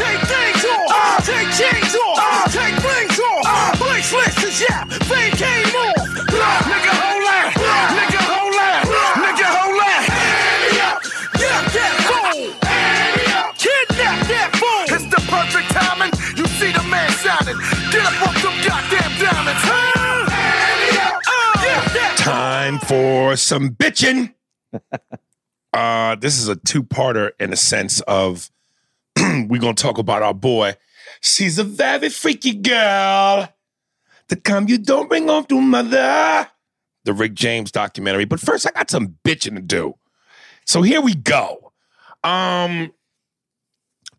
Take things off, take chains off, take things off, place list is yap, fame came off. Nigga, hold on, nigga, hold on, nigga, hold on. Hey up, yap that fool, hey up, kidnap that fool. It's the perfect timing, you see the man shining. Get up off them goddamn diamonds, time for some bitchin'. This is a two-parter in a sense of we're going to talk about our boy. She's a very freaky girl. The come you don't bring off to mother. The Rick James documentary. But first, I got some bitching to do. So here we go.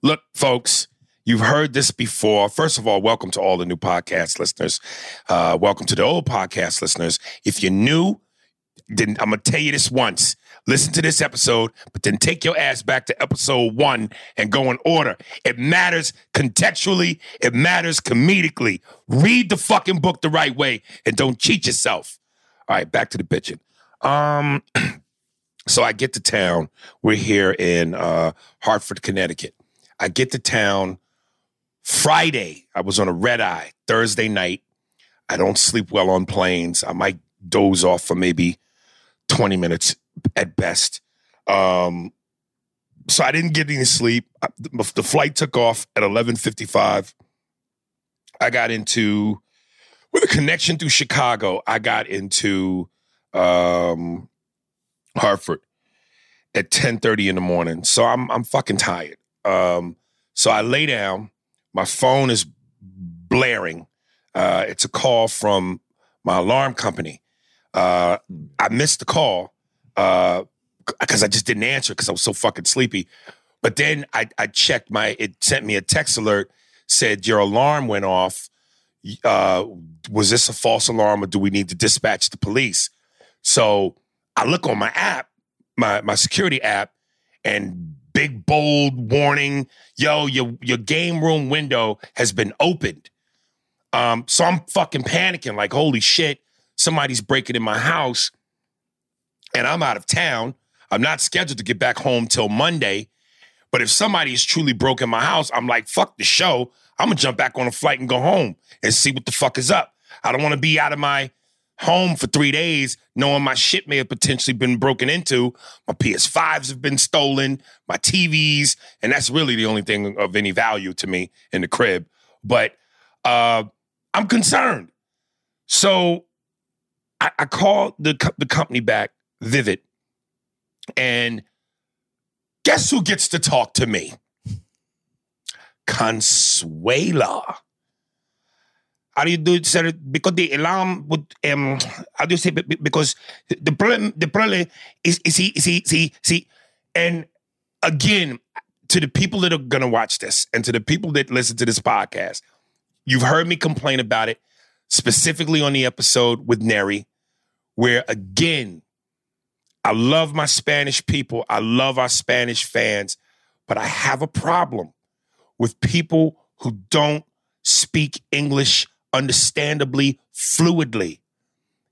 Look, folks, you've heard this before. First of all, welcome to all the new podcast listeners. Welcome to the old podcast listeners. If you're new, then I'm going to tell you this once. Listen to this episode, but then take your ass back to episode 1 and go in order. It matters contextually. It matters comedically. Read the fucking book the right way and don't cheat yourself. All right, back to the bitching. So I get to town. We're here in Hartford, Connecticut. I get to town Friday. I was on a red eye Thursday night. I don't sleep well on planes. I might doze off for maybe 20 minutes at best. So I didn't get any sleep. The flight took off at 11:55. I got into, with a connection through Chicago, I got into Hartford at 10:30 in the morning. So I'm fucking tired. So I lay down. My phone is blaring. It's a call from my alarm company. I missed the call. Because I just didn't answer because I was so fucking sleepy. But then I checked it sent me a text alert, said your alarm went off. Was this a false alarm or do we need to dispatch the police? So I look on my app, my security app, and big bold warning, yo, your game room window has been opened. So I'm fucking panicking like, holy shit, somebody's breaking in my house. And I'm out of town. I'm not scheduled to get back home till Monday. But if somebody is truly broke in my house, I'm like, fuck the show. I'm going to jump back on a flight and go home and see what the fuck is up. I don't want to be out of my home for 3 days knowing my shit may have potentially been broken into. My PS5s have been stolen, my TVs. And that's really the only thing of any value to me in the crib. But I'm concerned. So I called the company back. Vivid. And guess who gets to talk to me? Consuela. How do you do it, sir? Because the alarm would how do you say because the problem is see. And again, to the people that are gonna watch this and to the people that listen to this podcast, you've heard me complain about it specifically on the episode with Neri, where again, I love my Spanish people. I love our Spanish fans. But I have a problem with people who don't speak English understandably, fluidly.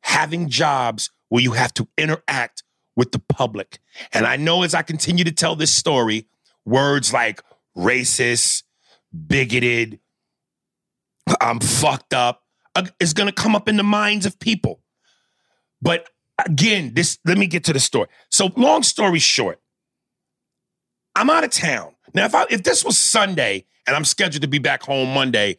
Having jobs where you have to interact with the public. And I know as I continue to tell this story, words like racist, bigoted, I'm fucked up, is going to come up in the minds of people. But again, let me get to the story. So long story short, I'm out of town. Now, if this was Sunday and I'm scheduled to be back home Monday,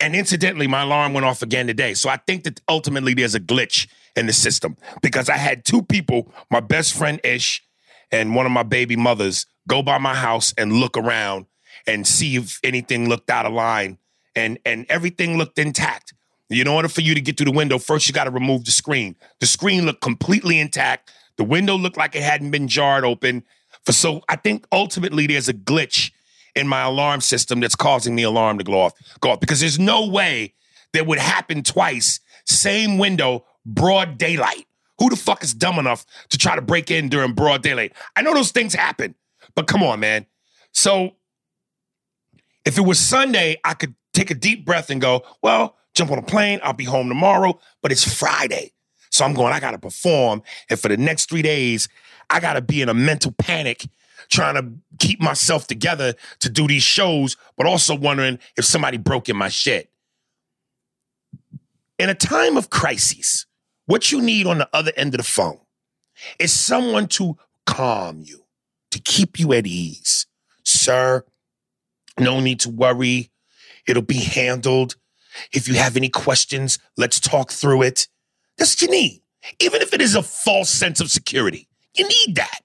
and incidentally, my alarm went off again today. So I think that ultimately there's a glitch in the system because I had two people, my best friend Ish and one of my baby mothers, go by my house and look around and see if anything looked out of line, and everything looked intact. In order for you to get through the window, first you got to remove the screen. The screen looked completely intact. The window looked like it hadn't been jarred open. So I think ultimately there's a glitch in my alarm system that's causing the alarm to go off. Because there's no way that would happen twice. Same window, broad daylight. Who the fuck is dumb enough to try to break in during broad daylight? I know those things happen, but come on, man. So if it was Sunday, I could take a deep breath and go, well, jump on a plane, I'll be home tomorrow, but it's Friday. So I gotta perform. And for the next 3 days, I gotta be in a mental panic trying to keep myself together to do these shows, but also wondering if somebody broke in my shit. In a time of crisis, what you need on the other end of the phone is someone to calm you, to keep you at ease. Sir, no need to worry. It'll be handled. If you have any questions, let's talk through it. That's what you need. Even if it is a false sense of security, you need that.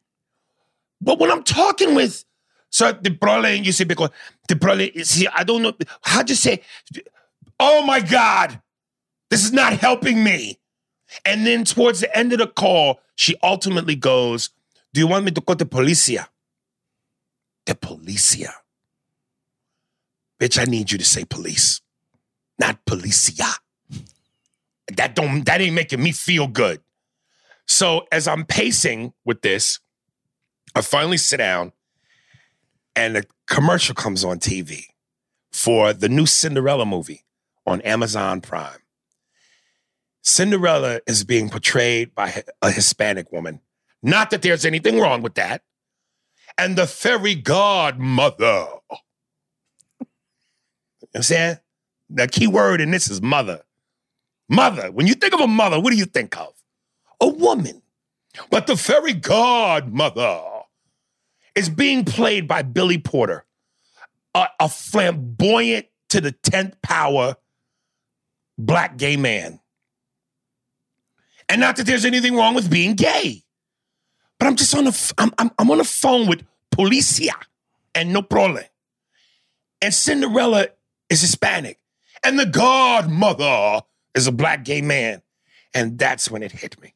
But when I'm talking with, so the problem, you say, because the problem is here, I don't know, how'd you say, oh my God, this is not helping me. And then towards the end of the call, she ultimately goes, do you want me to call the policia? The policia. Bitch, I need you to say police, not policia. That ain't making me feel good. So as I'm pacing with this, I finally sit down and a commercial comes on TV for the new Cinderella movie on Amazon Prime. Cinderella is being portrayed by a Hispanic woman. Not that there's anything wrong with that. And the fairy godmother. You know what I'm saying? The key word in this is mother. Mother. When you think of a mother, what do you think of? A woman. But the fairy godmother is being played by Billy Porter, a flamboyant to the 10th power black gay man. And not that there's anything wrong with being gay, but I'm just on the I'm on the phone with policia and no problem. And Cinderella is Hispanic, and the godmother is a black gay man, and that's when it hit me.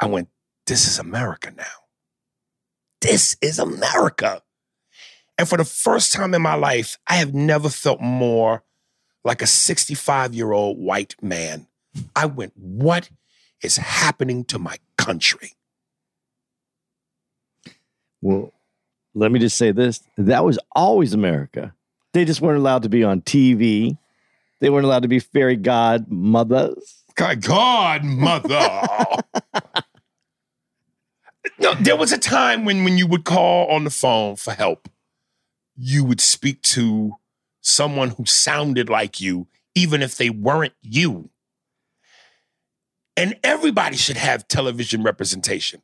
I went, this is America now. This is America. And for the first time in my life, I have never felt more like a 65-year-old white man. I went, what is happening to my country? Well, let me just say this. That was always America. They just weren't allowed to be on TV. They weren't allowed to be fairy godmothers. Godmother. No, there was a time when you would call on the phone for help. You would speak to someone who sounded like you, even if they weren't you. And everybody should have television representation.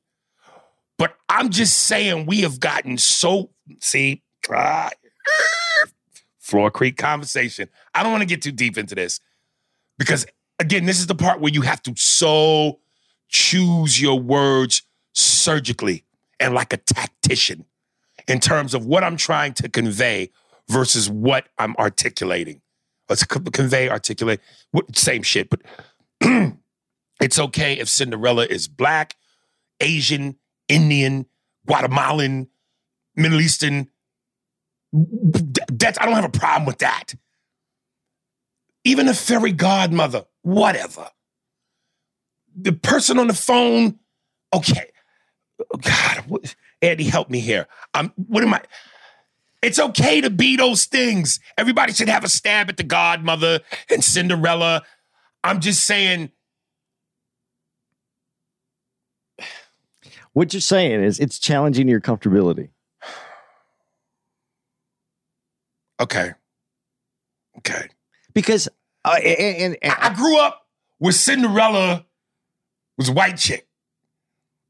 But I'm just saying we have gotten so, Floor Creek conversation. I don't want to get too deep into this because, again, this is the part where you have to so choose your words surgically and like a tactician in terms of what I'm trying to convey versus what I'm articulating. Let's convey, articulate, same shit, but it's okay if Cinderella is black, Asian, Indian, Guatemalan, Middle Eastern. I don't have a problem with that. Even a fairy godmother, whatever. The person on the phone, okay. Oh God, Andy, help me here. It's okay to be those things. Everybody should have a stab at the godmother and Cinderella. I'm just saying. What you're saying is it's challenging your comfortability. Okay. Because I grew up with Cinderella was a white chick.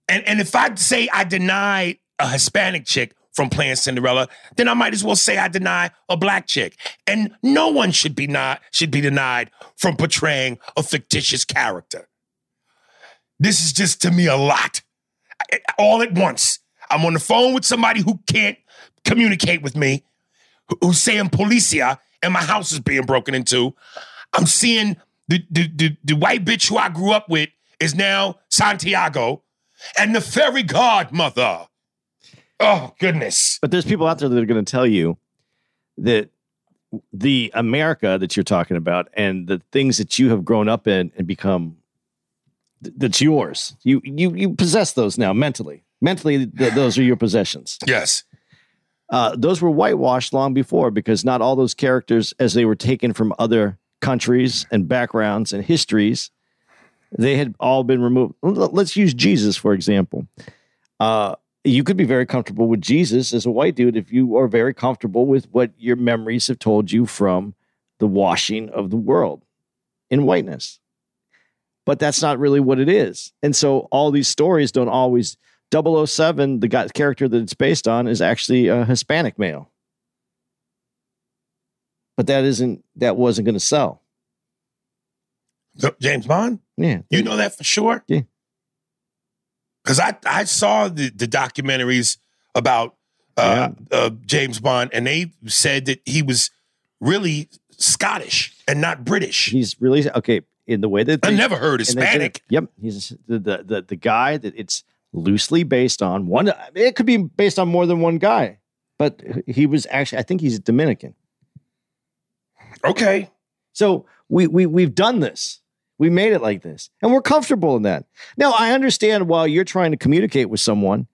And if I say I denied a Hispanic chick from playing Cinderella, then I might as well say I deny a black chick. And no one should be denied from portraying a fictitious character. This is just, to me, a lot. All at once. I'm on the phone with somebody who can't communicate with me, who's saying policia, and my house is being broken into. I'm seeing the white bitch who I grew up with is now Santiago, and the fairy godmother. Oh, goodness. But there's people out there that are going to tell you that the America that you're talking about and the things that you have grown up in and become, that's yours. You possess those now mentally. Mentally, those are your possessions. Yes. Those were whitewashed long before, because not all those characters, as they were taken from other countries and backgrounds and histories, they had all been removed. Let's use Jesus, for example. You could be very comfortable with Jesus as a white dude if you are very comfortable with what your memories have told you from the washing of the world in whiteness. But that's not really what it is. And so all these stories don't always... 007, the guy, character that it's based on, is actually a Hispanic male. But that wasn't going to sell. James Bond? Yeah. You know that for sure? Yeah. Because I saw the documentaries about James Bond, and they said that he was really Scottish and not British. He's really, okay, in the way that... I never heard Hispanic. Yep. He's the guy that it's loosely based on. One. It could be based on more than one guy, but he was actually, I think he's Dominican. Okay. So we've done this. We made it like this, and we're comfortable in that. Now, I understand while you're trying to communicate with someone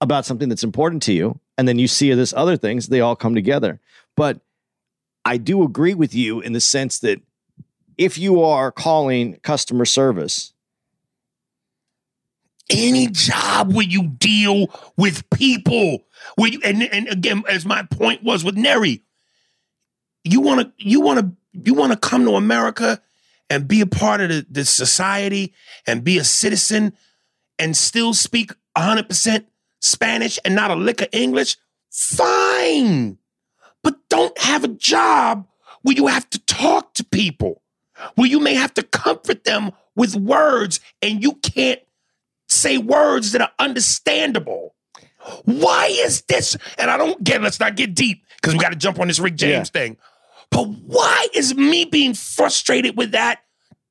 about something that's important to you, and then you see this other things, they all come together. But I do agree with you in the sense that if you are calling customer service, any job where you deal with people, where you, and again, as my point was with Neri, you want to come to America and be a part of the society and be a citizen and still speak 100% Spanish and not a lick of English, fine. But don't have a job where you have to talk to people, where you may have to comfort them with words and you can't say words that are understandable. Why is this? And I don't get, let's not get deep because we got to jump on this Rick James thing. But why is me being frustrated with that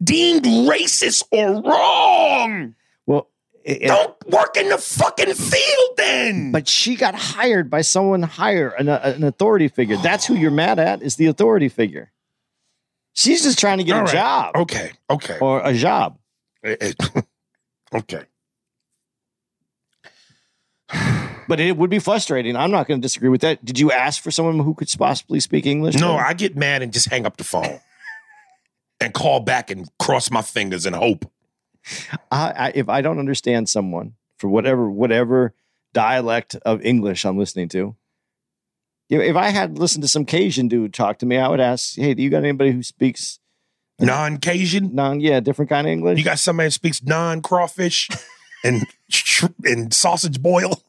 deemed racist or wrong? Well, don't work in the fucking field then. But she got hired by someone higher, an authority figure. That's who you're mad at, is the authority figure. She's just trying to get job. Okay. Or a job. Okay. But it would be frustrating. I'm not going to disagree with that. Did you ask for someone who could possibly speak English? No, I get mad and just hang up the phone and call back and cross my fingers and hope. If I don't understand someone for whatever dialect of English I'm listening to, if I had listened to some Cajun dude talk to me, I would ask, hey, do you got anybody who speaks non-Cajun? Different kind of English. You got somebody who speaks non-crawfish and sausage boil?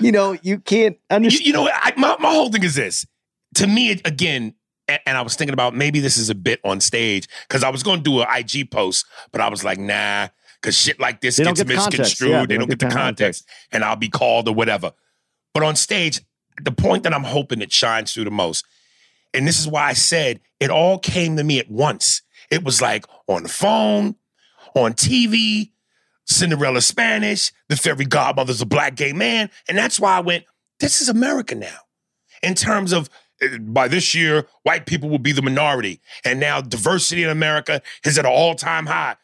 You know, you can't understand. You know, my whole thing is this. To me, again, and I was thinking about maybe this is a bit on stage because I was going to do an IG post, but I was like, nah, because shit like this gets misconstrued. Yeah, they don't get the context, and I'll be called or whatever. But on stage, the point that I'm hoping that shines through the most, and this is why I said it all came to me at once. It was like on the phone, on TV, Cinderella Spanish, the fairy godmother's a black gay man. And that's why I went, this is America now. In terms of, by this year, white people will be the minority. And now diversity in America is at an all-time high.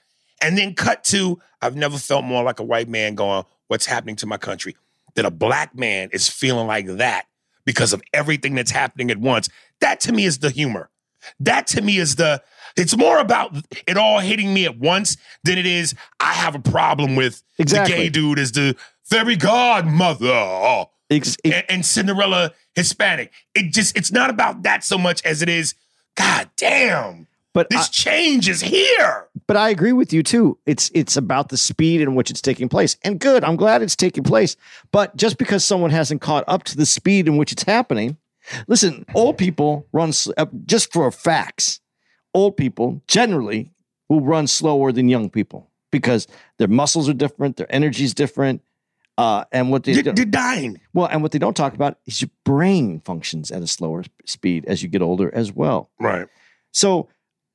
And then cut to, I've never felt more like a white man going, what's happening to my country? That a black man is feeling like that because of everything that's happening at once. That to me is the humor. That to me is it's more about it all hitting me at once than it is I have a problem with the gay dude is the fairy godmother and Cinderella Hispanic. It's not about that so much as it is, God damn, but this change is here. But I agree with you too. It's about the speed in which it's taking place. And good, I'm glad it's taking place. But just because someone hasn't caught up to the speed in which it's happening, listen, old people run, just for facts, old people generally will run slower than young people because their muscles are different, their energy is different, and what they're dying. Well, and what they don't talk about is your brain functions at a slower speed as you get older as well. Right. So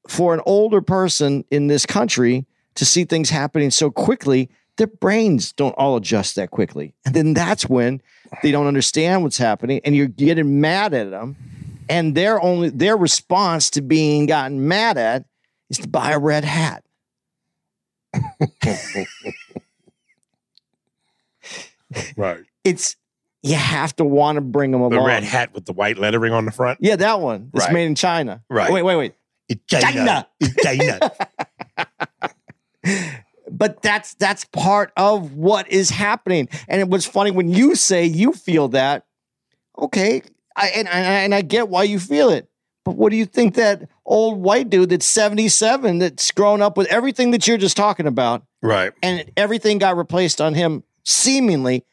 for an older person in this country to see things happening so quickly, their brains don't all adjust that quickly. And then that's when they don't understand what's happening and you're getting mad at them. And their response to being gotten mad at is to buy a red hat. Right. You have to want to bring them along. The red hat with the white lettering on the front. Yeah, that one. It's made in China. Right. Wait. China. But that's part of what is happening. And it was funny when you say you feel that. Okay, I get why you feel it. But what do you think that old white dude that's 77, that's grown up with everything that you're just talking about, right? And everything got replaced on him seemingly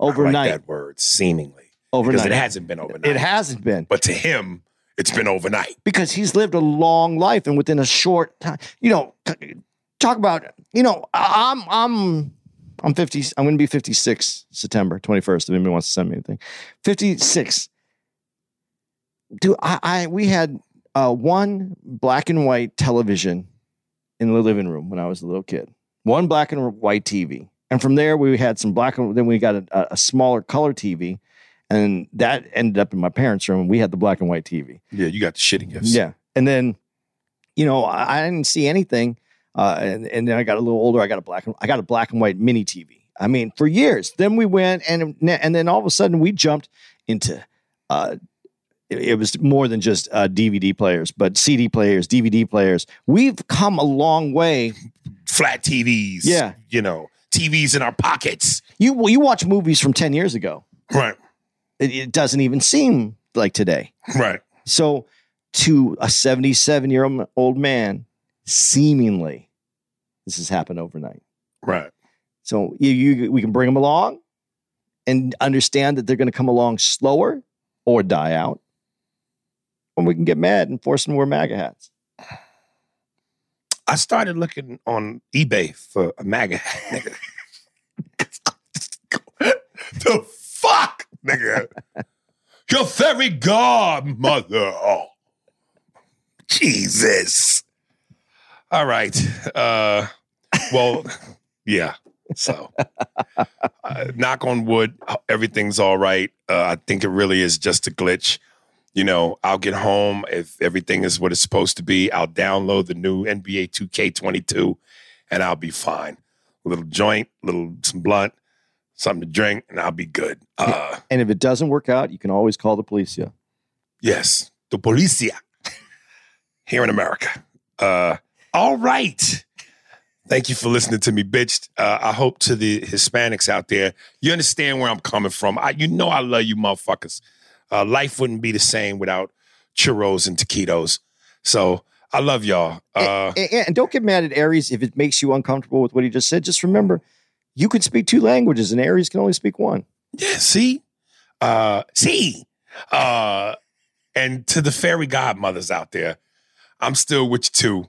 overnight. I like that word, seemingly. Overnight. Because it hasn't been overnight. It hasn't been. But to him, it's been overnight. Because he's lived a long life, and within a short time, you know, talk about, you know, I'm 50. I'm going to be 56 September 21st. If anybody wants to send me anything, 56. Dude, we had one black and white television in the living room when I was a little kid. One black and white TV, and from there we had some black. And then we got a smaller color TV, and that ended up in my parents' room. And we had the black and white TV. Yeah, you got the shitty gifts. Yeah, and then, you know, I didn't see anything. And then I got a little older. I got a black and white mini TV. I mean, for years. Then we went and then all of a sudden we jumped into. It was more than just DVD players, but CD players, DVD players. We've come a long way. Flat TVs. Yeah. You know, TVs in our pockets. You watch movies from 10 years ago. Right. It doesn't even seem like today. Right. So to a 77-year-old man, seemingly, this has happened overnight. Right. So we can bring them along and understand that they're going to come along slower or die out. When we can get mad and force them to wear MAGA hats. I started looking on eBay for a MAGA hat, nigga. The fuck, nigga? Your fairy godmother. Oh, Jesus. All right. Well, yeah. So, knock on wood, everything's all right. I think it really is just a glitch. You know, I'll get home if everything is what it's supposed to be. I'll download the new NBA 2K22 and I'll be fine. A little joint, some blunt, something to drink, and I'll be good. And if it doesn't work out, you can always call the policia. Yes, the policia here in America. All right. Thank you for listening to me, bitch. I hope to the Hispanics out there, you understand where I'm coming from. You know I love you motherfuckers. Life wouldn't be the same without churros and taquitos. So I love y'all. And don't get mad at Aries if it makes you uncomfortable with what he just said. Just remember, you can speak two languages and Aries can only speak one. Yeah, see? And to the fairy godmothers out there, I'm still with you too.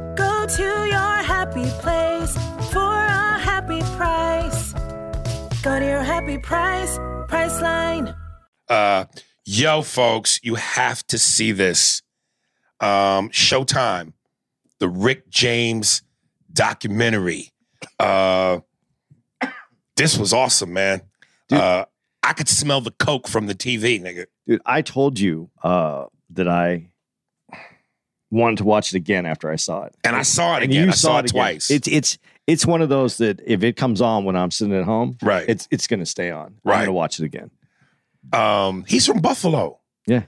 Go to your happy place for a happy price. Go to your happy price, Priceline. Yo, folks, you have to see this. Showtime, the Rick James documentary. This was awesome, man. Dude, I could smell the coke from the TV, nigga. Dude, I told you that I wanted to watch it again after I saw it. And I saw it again. I saw it twice. It's one of those that if it comes on when I'm sitting at home, right, it's going to stay on. Right. I'm going to watch it again. He's from Buffalo. Yeah.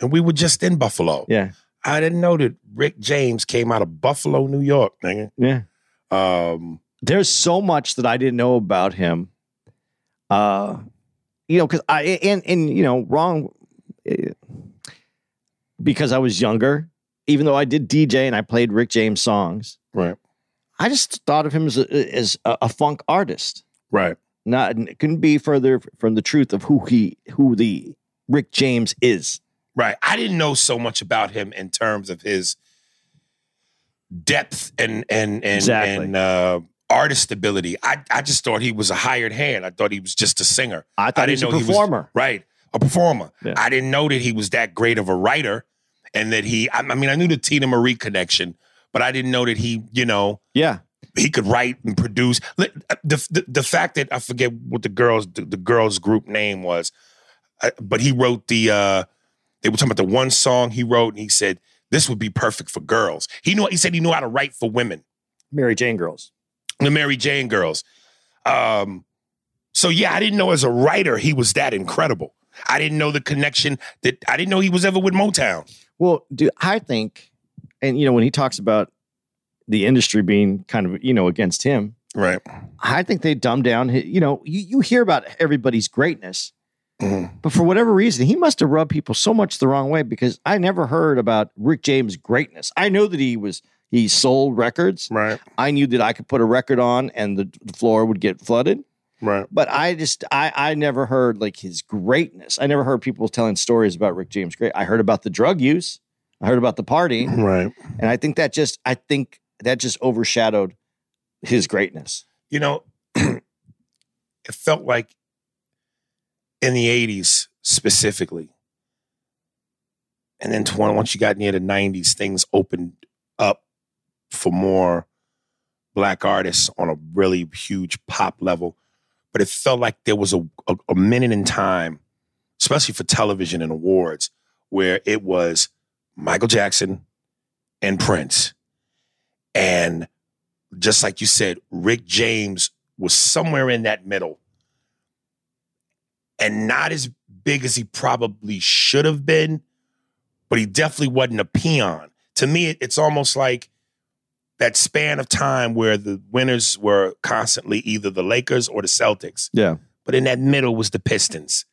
And we were just in Buffalo. Yeah. I didn't know that Rick James came out of Buffalo, New York, nigga. Yeah. There's so much that I didn't know about him. You know, because because I was younger, even though I did DJ and I played Rick James songs. Right. I just thought of him as a funk artist. Right. Not, it couldn't be further from the truth of who the Rick James is. Right. I didn't know so much about him in terms of his depth and artist ability. I just thought he was a hired hand. I thought he was just a singer. I thought he was a performer. A performer. Yeah. I didn't know that he was that great of a writer, and that I mean, I knew the Tina Marie connection, but I didn't know that he, you know. Yeah. he could write and produce. The fact that I forget what the girls group name was, but he wrote they were talking about the one song he wrote, and he said this would be perfect for girls. He said he knew how to write for women. Mary Jane Girls. The Mary Jane Girls. So yeah, I didn't know as a writer he was that incredible. I didn't know the connection I didn't know he was ever with Motown. Well, dude, I think, and you know, when he talks about the industry being kind of, you know, against him, right? I think they dumbed down his, you know, you hear about everybody's greatness, mm-hmm. but for whatever reason, he must have rubbed people so much the wrong way, because I never heard about Rick James' greatness. I know that he sold records, right? I knew that I could put a record on and the floor would get flooded. Right. But I never heard like his greatness. I never heard people telling stories about Rick James great. I heard about the drug use. I heard about the party. Right. And I think that just overshadowed his greatness. You know, it felt like in the 80s specifically. And then once you got near the 90s, things opened up for more black artists on a really huge pop level. But it felt like there was a minute in time, especially for television and awards, where it was Michael Jackson and Prince. And just like you said, Rick James was somewhere in that middle and not as big as he probably should have been, but he definitely wasn't a peon. To me, it's almost like that span of time where the winners were constantly either the Lakers or the Celtics. Yeah. But in that middle was the Pistons.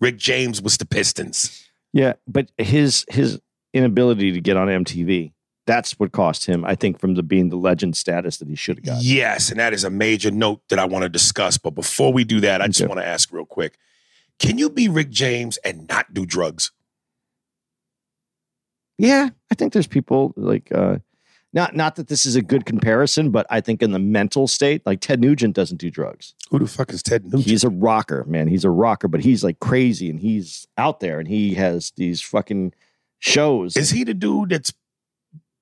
Rick James was the Pistons. Yeah, but his inability to get on MTV, that's what cost him, I think, from being the legend status that he should have gotten. Yes, and that is a major note that I want to discuss. But before we do that, I just want to ask real quick, can you be Rick James and not do drugs? Yeah, I think there's people like... Not that this is a good comparison, but I think in the mental state, like Ted Nugent doesn't do drugs. Who the fuck is Ted Nugent? He's a rocker, man. He's a rocker, but he's like crazy and he's out there and he has these fucking shows. Is he the dude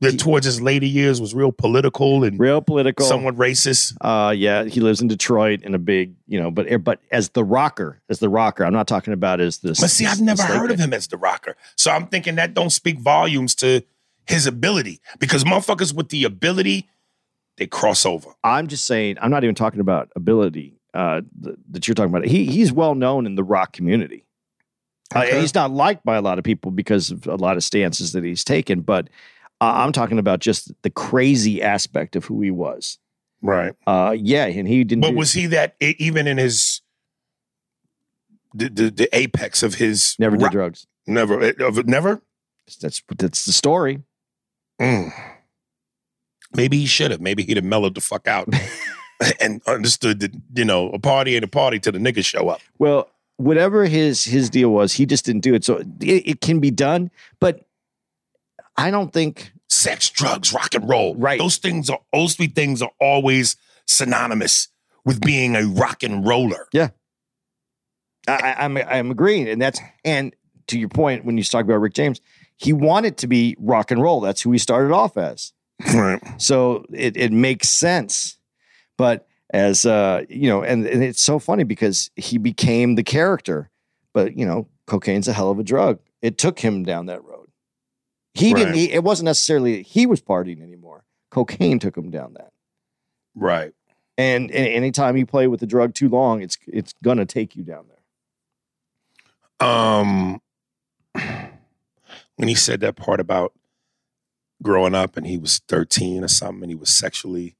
that towards his later years was real political, somewhat racist? Yeah, he lives in Detroit in a big, you know, but as the rocker, I'm not talking about as this. But see, I've never heard of him as the rocker. So I'm thinking that don't speak volumes to his ability, because motherfuckers with the ability, they cross over. I'm just saying, I'm not even talking about ability that you're talking about. He's well known in the rock community. Okay. He's not liked by a lot of people because of a lot of stances that he's taken, but I'm talking about just the crazy aspect of who he was. Right. Yeah, and he didn't. But was he that even in his the apex of his? Never did drugs. Never. That's the story. Maybe he should have. Maybe he'd have mellowed the fuck out and understood that, you know, a party ain't a party till the niggas show up. Well, whatever his deal was, he just didn't do it. So it can be done, but I don't think sex, drugs, rock and roll. Right. Those three things are always synonymous with being a rock and roller. Yeah, I'm agreeing, and to your point, when you talk about Rick James, he wanted to be rock and roll. That's who he started off as. Right. So it makes sense. But as, you know, and it's so funny because he became the character. But, you know, cocaine's a hell of a drug. It took him down that road. It wasn't necessarily that he was partying anymore. Cocaine took him down that. Right. And anytime you play with the drug too long, it's going to take you down there. When he said that part about growing up and he was 13 or something and he was sexually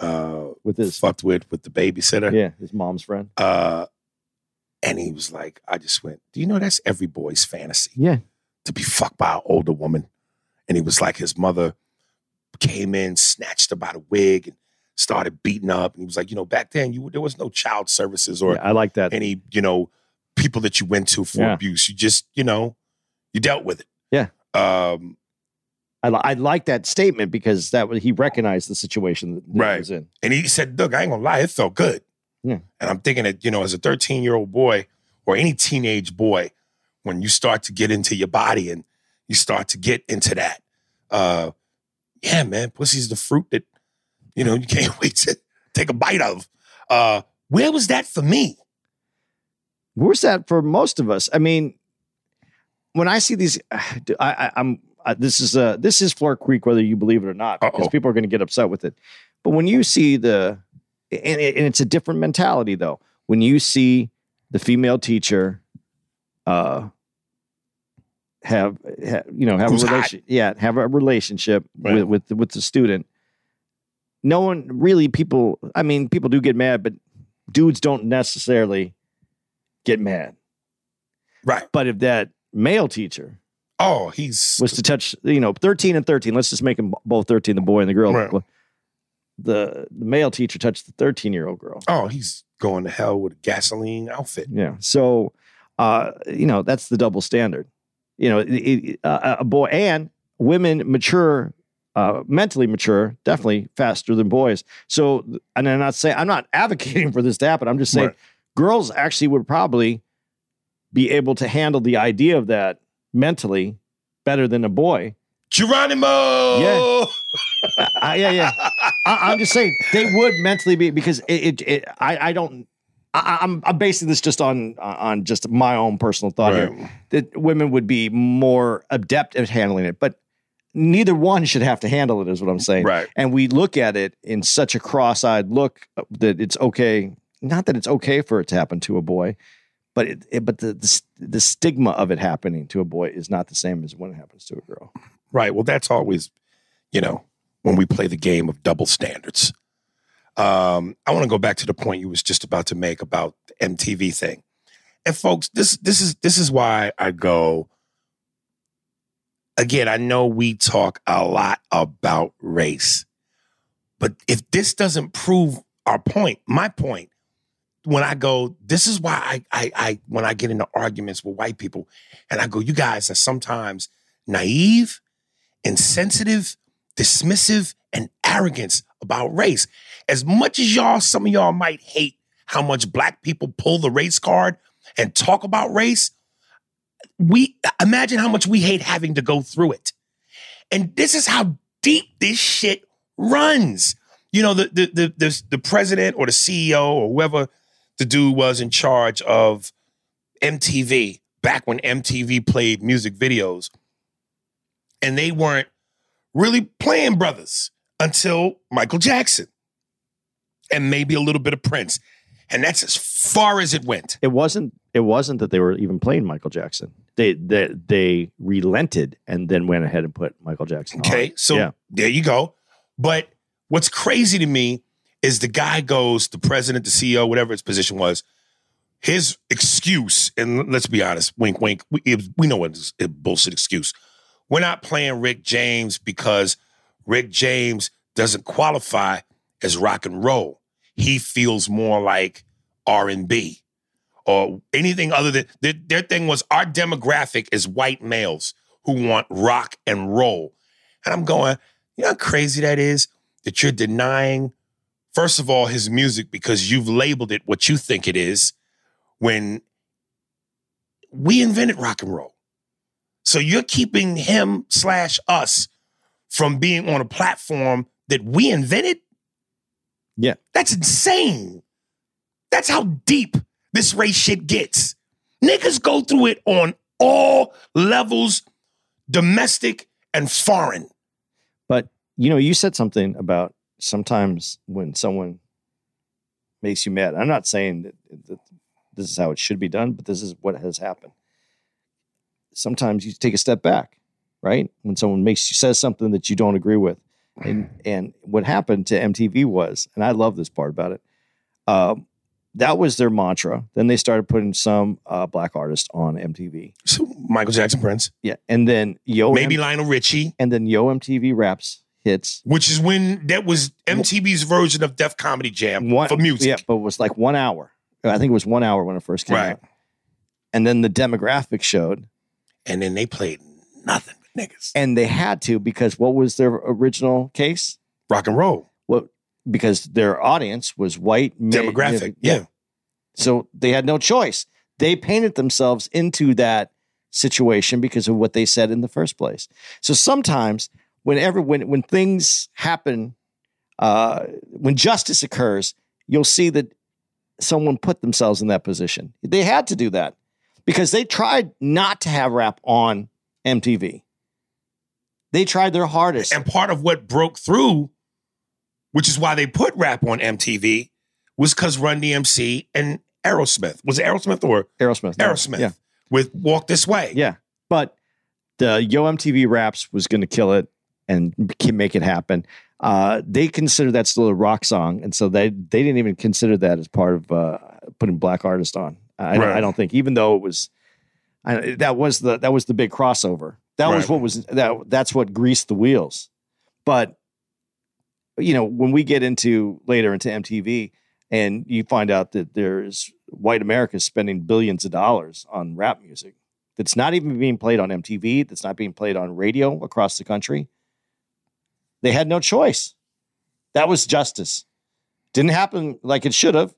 fucked with the babysitter. Yeah, his mom's friend. And he was like, I just went, do you know that's every boy's fantasy? Yeah. To be fucked by an older woman. And he was like, his mother came in, snatched her by the wig and started beating up. And he was like, you know, back then there was no child services or I like that. Any, you know, people that you went to for abuse. You just, you know, you dealt with it. Yeah. I like that statement because he recognized the situation that he was in. And he said, look, I ain't gonna lie, it felt good. Yeah. And I'm thinking that, you know, as a 13-year-old boy or any teenage boy, when you start to get into your body and you start to get into that, yeah, man, pussy's the fruit that, you know, you can't wait to take a bite of. Where was that for me? Where's that for most of us? I mean, when I see these, this is Fleur Creek, whether you believe it or not, because people are going to get upset with it. But when you see and it's a different mentality though. When you see the female teacher, have a relationship right. with the student. No one really people do get mad, but dudes don't necessarily get mad. Right. But if that male teacher was to touch, 13 and 13, let's just make them both 13, the boy and the girl. Right. The male teacher touched the 13-year-old girl. Oh, he's going to hell with a gasoline outfit. Yeah. So, that's the double standard. A boy and women mature, mentally mature, definitely faster than boys. So, and I'm not advocating for this to happen. I'm just saying right. Girls actually would probably be able to handle the idea of that mentally better than a boy. Geronimo! Yeah. Yeah. I'm just saying they would mentally be, because I'm basing this just on just my own personal thought right. here, that women would be more adept at handling it, but neither one should have to handle it is what I'm saying. Right. And we look at it in such a cross-eyed look that it's okay. Not that it's okay for it to happen to a boy, but the stigma of it happening to a boy is not the same as when it happens to a girl. Right. Well, that's always, when we play the game of double standards. I want to go back to the point you was just about to make about the MTV thing. And folks, this is why I go. Again, I know we talk a lot about race, but if this doesn't prove our point, my point, when I go, this is why I when I get into arguments with white people and I go, you guys are sometimes naive, insensitive, dismissive, and arrogance about race. As much as some of y'all might hate how much black people pull the race card and talk about race, we imagine how much we hate having to go through it. And this is how deep this shit runs. The president or the CEO or whoever the dude was in charge of MTV back when MTV played music videos, and they weren't really playing brothers until Michael Jackson. And maybe a little bit of Prince. And that's as far as it went. It wasn't that they were even playing Michael Jackson. They relented and then went ahead and put Michael Jackson on. Okay, so yeah. There you go. But what's crazy to me is the guy goes, the president, the CEO, whatever his position was, his excuse, and let's be honest, wink, wink, we know it's a bullshit excuse. We're not playing Rick James because Rick James doesn't qualify as rock and roll. He feels more like R&B or anything other than their thing was our demographic is white males who want rock and roll. And I'm going, you know how crazy that is that you're denying, first of all, his music because you've labeled it what you think it is when we invented rock and roll. So you're keeping him /us from being on a platform that we invented? Yeah. That's insane. That's how deep this race shit gets. Niggas go through it on all levels, domestic and foreign. But, you said something about sometimes when someone makes you mad. I'm not saying that this is how it should be done, but this is what has happened. Sometimes you take a step back, right? When someone says something that you don't agree with. And what happened to MTV was, and I love this part about it, that was their mantra. Then they started putting some black artists on MTV. So Michael Jackson, Prince. Yeah. And then Lionel Richie. And then Yo MTV Raps hits. Which is when that was MTV's version of Def Comedy Jam for music. Yeah, but it was like 1 hour. I think it was 1 hour when it first came out. And then the demographic showed. And then they played nothing. Niggas. And they had to, because what was their original case? Rock and roll. Well, because their audience was white. Demographic, yeah. So they had no choice. They painted themselves into that situation because of what they said in the first place. So sometimes when things happen when justice occurs, you'll see that someone put themselves in that position. They had to do that because they tried not to have rap on MTV. They tried their hardest. And part of what broke through, which is why they put rap on MTV, was because Run DMC and Aerosmith. Was it Aerosmith or? Aerosmith. No. Aerosmith. Yeah. With Walk This Way. Yeah. But the Yo MTV Raps was going to kill it and make it happen. They consider that still a rock song. And so they didn't even consider that as part of putting black artists on. Right. I don't think, even though it was, that was the big crossover. That right. was what was that's what greased the wheels. But, you know, when we get into later into MTV and you find out that there's white America spending billions of dollars on rap music that's not even being played on MTV, that's not being played on radio across the country, they had no choice. That was justice. Didn't happen like it should have,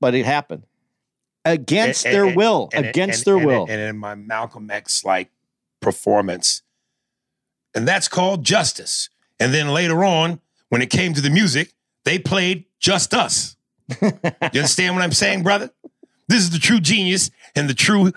but it happened. Against their will. Against their will. And in my Malcolm X, like, performance, and that's called justice. And then later on, when it came to the music, they played Just Us. You understand what I'm saying, brother? This is the true genius and the true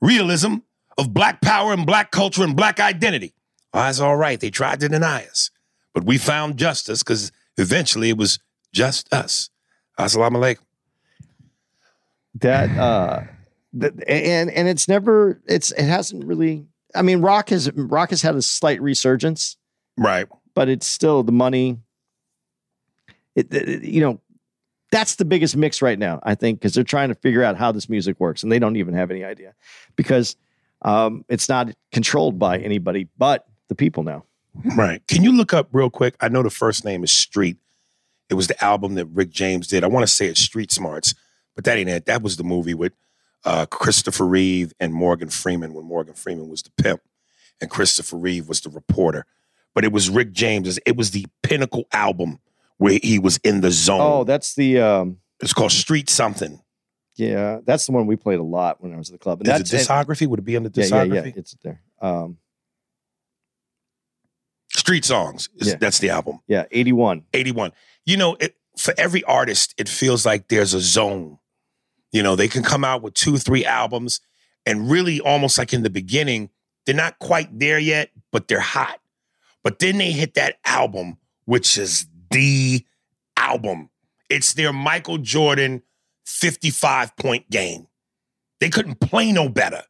realism of black power and black culture and black identity. Oh, that's all right. They tried to deny us, but we found justice because eventually it was just us. As-salamu alaykum. That. And it's never, it hasn't really, I mean, rock has had a slight resurgence, right? But it's still the money. You know, that's the biggest mix right now, I think, because they're trying to figure out how this music works and they don't even have any idea because it's not controlled by anybody but the people now. Right. Can you look up real quick? I know the first name is Street. It was the album that Rick James did. I want to say it's Street Smarts, but that ain't it. That was the movie with Christopher Reeve and Morgan Freeman, when Morgan Freeman was the pimp and Christopher Reeve was the reporter. But it was Rick James. It was the pinnacle album where he was in the zone. Oh, that's the... it's called Street Something. Yeah, that's the one we played a lot when I was at the club. And that's the discography? Would it be on the discography? Yeah, it's there. Street Songs. That's the album. Yeah, 81. You know, for every artist, it feels like there's a zone. You know, they can come out with 2-3 albums and really almost like in the beginning, they're not quite there yet, but they're hot. But then they hit that album, which is the album. It's their Michael Jordan 55-point game. They couldn't play no better.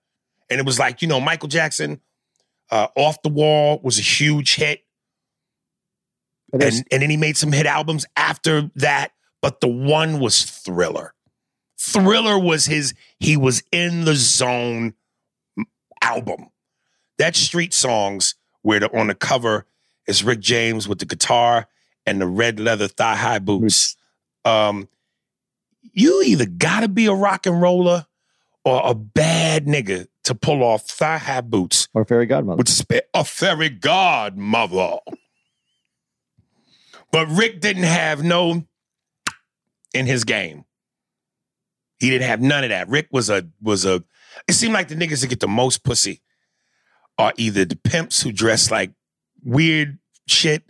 And it was like, you know, Michael Jackson, Off the Wall was a huge hit. And then he made some hit albums after that. But the one was Thriller. Thriller was he was in the zone album. That Street Songs, where on the cover is Rick James with the guitar and the red leather thigh-high boots. You either gotta be a rock and roller or a bad nigga to pull off thigh-high boots. Or fairy godmother. A fairy godmother. But Rick didn't have no in his game. He didn't have none of that. Rick was a. It seemed like the niggas that get the most pussy are either the pimps who dress like weird shit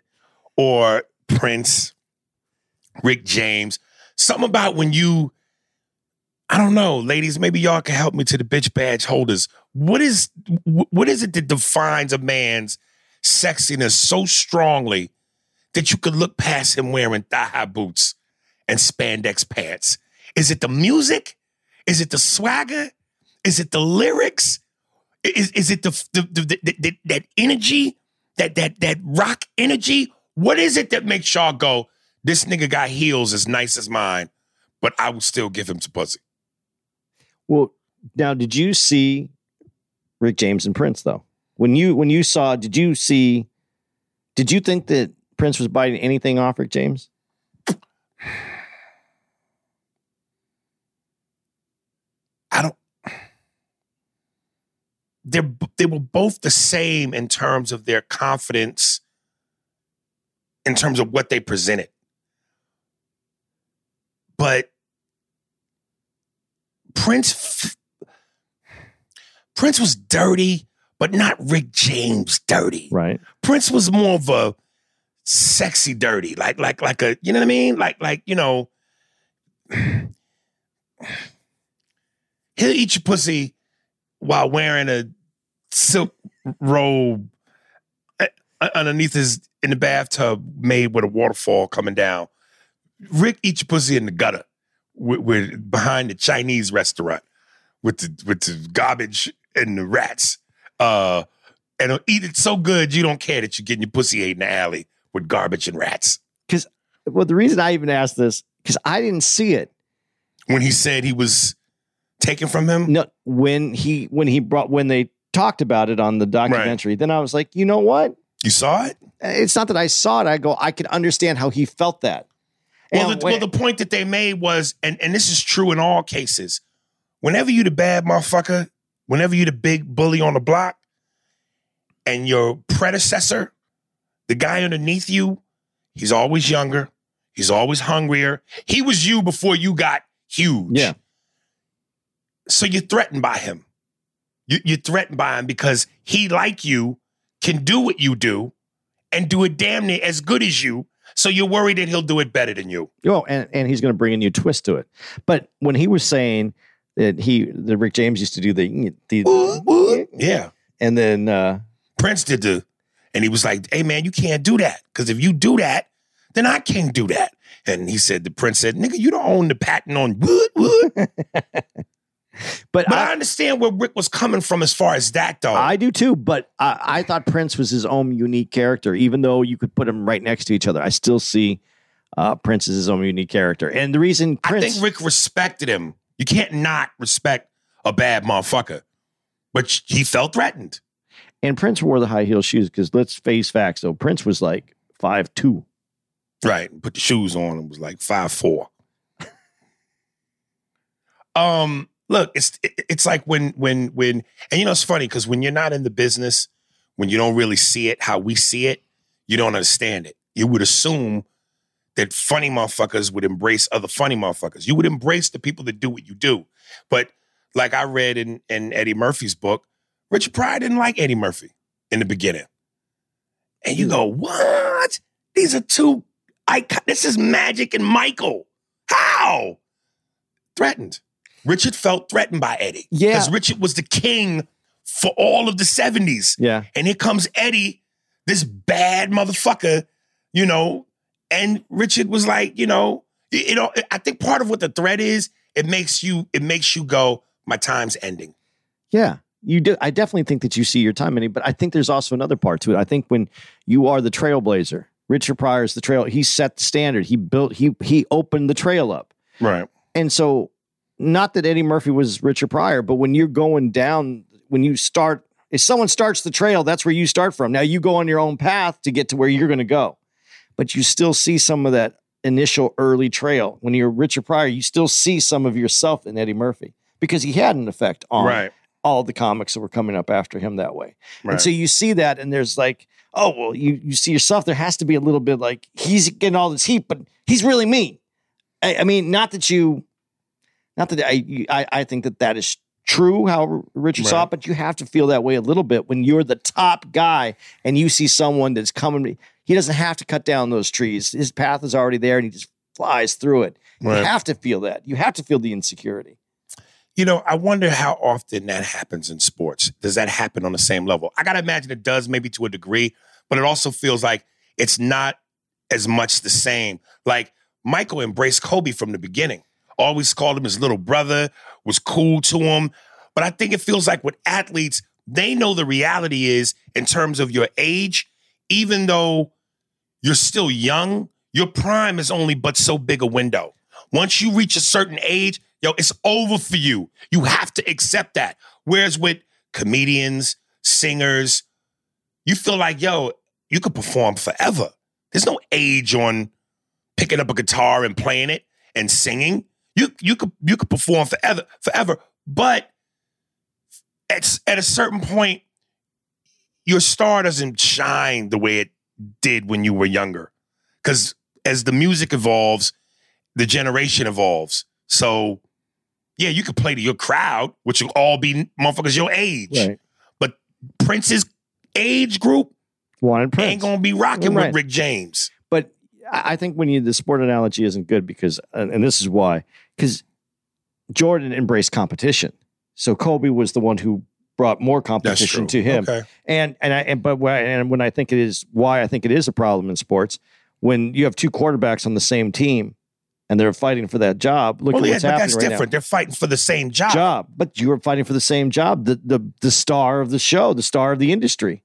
or Prince, Rick James. Something about when you, I don't know, ladies, maybe y'all can help me to the bitch badge holders. What is it that defines a man's sexiness so strongly that you could look past him wearing thigh-high boots and spandex pants? Is it the music? Is it the swagger? Is it the lyrics? Is it the that energy, that rock energy? What is it that makes y'all go, this nigga got heels as nice as mine, but I will still give him some pussy? Well, now, did you see Rick James and Prince, though? When you saw, did you think that Prince was biting anything off Rick James? They were both the same in terms of their confidence, in terms of what they presented. But Prince was dirty, but not Rick James dirty. Right. Prince was more of a sexy dirty, like a, you know what I mean? Like, you know, he'll eat your pussy while wearing a silk robe underneath his, in the bathtub made with a waterfall coming down. Rick eats your pussy in the gutter with behind the Chinese restaurant with the garbage and the rats. And he'll eat it so good you don't care that you're getting your pussy ate in the alley with garbage and rats. Because, well, the reason I even asked this, because I didn't see it. When he said he was taken from him? No, when they talked about it on the documentary, right. Then I was like, you know what? You saw it? It's not that I saw it. I go, I could understand how he felt that. Well, the point that they made was, and this is true in all cases, whenever you the bad motherfucker, whenever you the big bully on the block, and your predecessor, the guy underneath you, he's always younger. He's always hungrier. He was you before you got huge. Yeah. So you're threatened by him. You're threatened by him because he, like you, can do what you do and do it damn near as good as you. So you're worried that he'll do it better than you. Oh, and he's going to bring a new twist to it. But when he was saying that that Rick James used to do the ooh, yeah. And then... Prince did the, and he was like, hey, man, you can't do that. Because if you do that, then I can't do that. And he said, the Prince said, nigga, you don't own the patent on wood. But I understand where Rick was coming from as far as that, though. I do, too. But I thought Prince was his own unique character, even though you could put him right next to each other. I still see Prince as his own unique character. And the reason I think Rick respected him. You can't not respect a bad motherfucker. But he felt threatened. And Prince wore the high heel shoes because let's face facts. So Prince was like 5'2". Right. Put the shoes on and was like 5'4". Look, it's like when and you know, it's funny because when you're not in the business, when you don't really see it, how we see it, you don't understand it. You would assume that funny motherfuckers would embrace other funny motherfuckers. You would embrace the people that do what you do. But like I read in Eddie Murphy's book, Richard Pryor didn't like Eddie Murphy in the beginning. And you go, what? These are two icons. This is Magic and Michael. How? Threatened. Richard felt threatened by Eddie. Yeah. Because Richard was the king for all of the 70s. Yeah. And here comes Eddie, this bad motherfucker, you know. And Richard was like, you know, I think part of what the threat is, it makes you go, my time's ending. Yeah. You do. I definitely think that you see your time in it, but I think there's also another part to it. I think when you are the trailblazer, Richard Pryor is the trail. He set the standard. He built. He opened the trail up. Right. And so, not that Eddie Murphy was Richard Pryor, but when you're going down, when you start, if someone starts the trail, that's where you start from. Now you go on your own path to get to where you're going to go, but you still see some of that initial early trail. When you're Richard Pryor, you still see some of yourself in Eddie Murphy because he had an effect on. Right. All the comics that were coming up after him that way. Right. And so you see that and there's like, oh, well, you see yourself. There has to be a little bit like he's getting all this heat, but he's really me. I mean, not that I think that is true how Richard saw it, but you have to feel that way a little bit when you're the top guy and you see someone that's coming. He doesn't have to cut down those trees. His path is already there and he just flies through it. Right. You have to feel that. You have to feel the insecurity. You know, I wonder how often that happens in sports. Does that happen on the same level? I got to imagine it does, maybe to a degree, but it also feels like it's not as much the same. Like, Michael embraced Kobe from the beginning. Always called him his little brother, was cool to him. But I think it feels like with athletes, they know the reality is, in terms of your age, even though you're still young, your prime is only but so big a window. Once you reach a certain age, yo, it's over for you. You have to accept that. Whereas with comedians, singers, you feel like, yo, you could perform forever. There's no age on picking up a guitar and playing it and singing. You could perform forever. But at a certain point, your star doesn't shine the way it did when you were younger. Because as the music evolves, the generation evolves. So, yeah, you could play to your crowd, which will all be motherfuckers your age. Right. But Prince's age group wanted Prince. Ain't gonna be rocking with Rick James. But I think when you, the sport analogy isn't good because, and this is why, because Jordan embraced competition. So Kobe was the one who brought more competition to him. Okay. And I think it is why I think it is a problem in sports when you have two quarterbacks on the same team and they're fighting for that job. Look at what's happening that's right different. Now. They're fighting for the same job. But you were fighting for the same job. The star of the show, the star of the industry.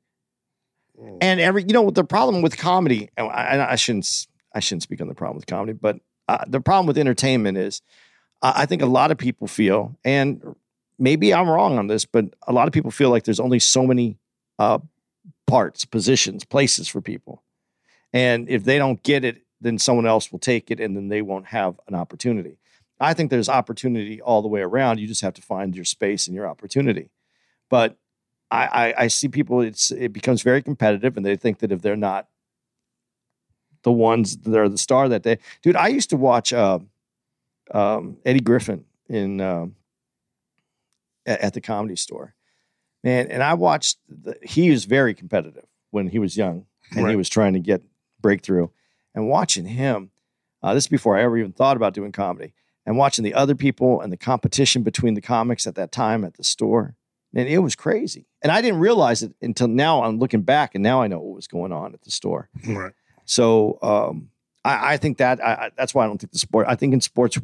And the problem with comedy, and I shouldn't speak on the problem with comedy, but the problem with entertainment is I think a lot of people feel, and maybe I'm wrong on this, but a lot of people feel like there's only so many parts, positions, places for people. And if they don't get it, then someone else will take it and then they won't have an opportunity. I think there's opportunity all the way around. You just have to find your space and your opportunity. But I see people, it becomes very competitive and they think that if they're not the ones that are the star that day. Dude, I used to watch Eddie Griffin in at the Comedy Store. Man, and I watched, he was very competitive when he was young and he was trying to get breakthrough. And watching him, this is before I ever even thought about doing comedy, and watching the other people and the competition between the comics at that time at the store, and it was crazy. And I didn't realize it until now. I'm looking back, and now I know what was going on at the store. Right. So I think that that's why I don't think the sport. I think in sports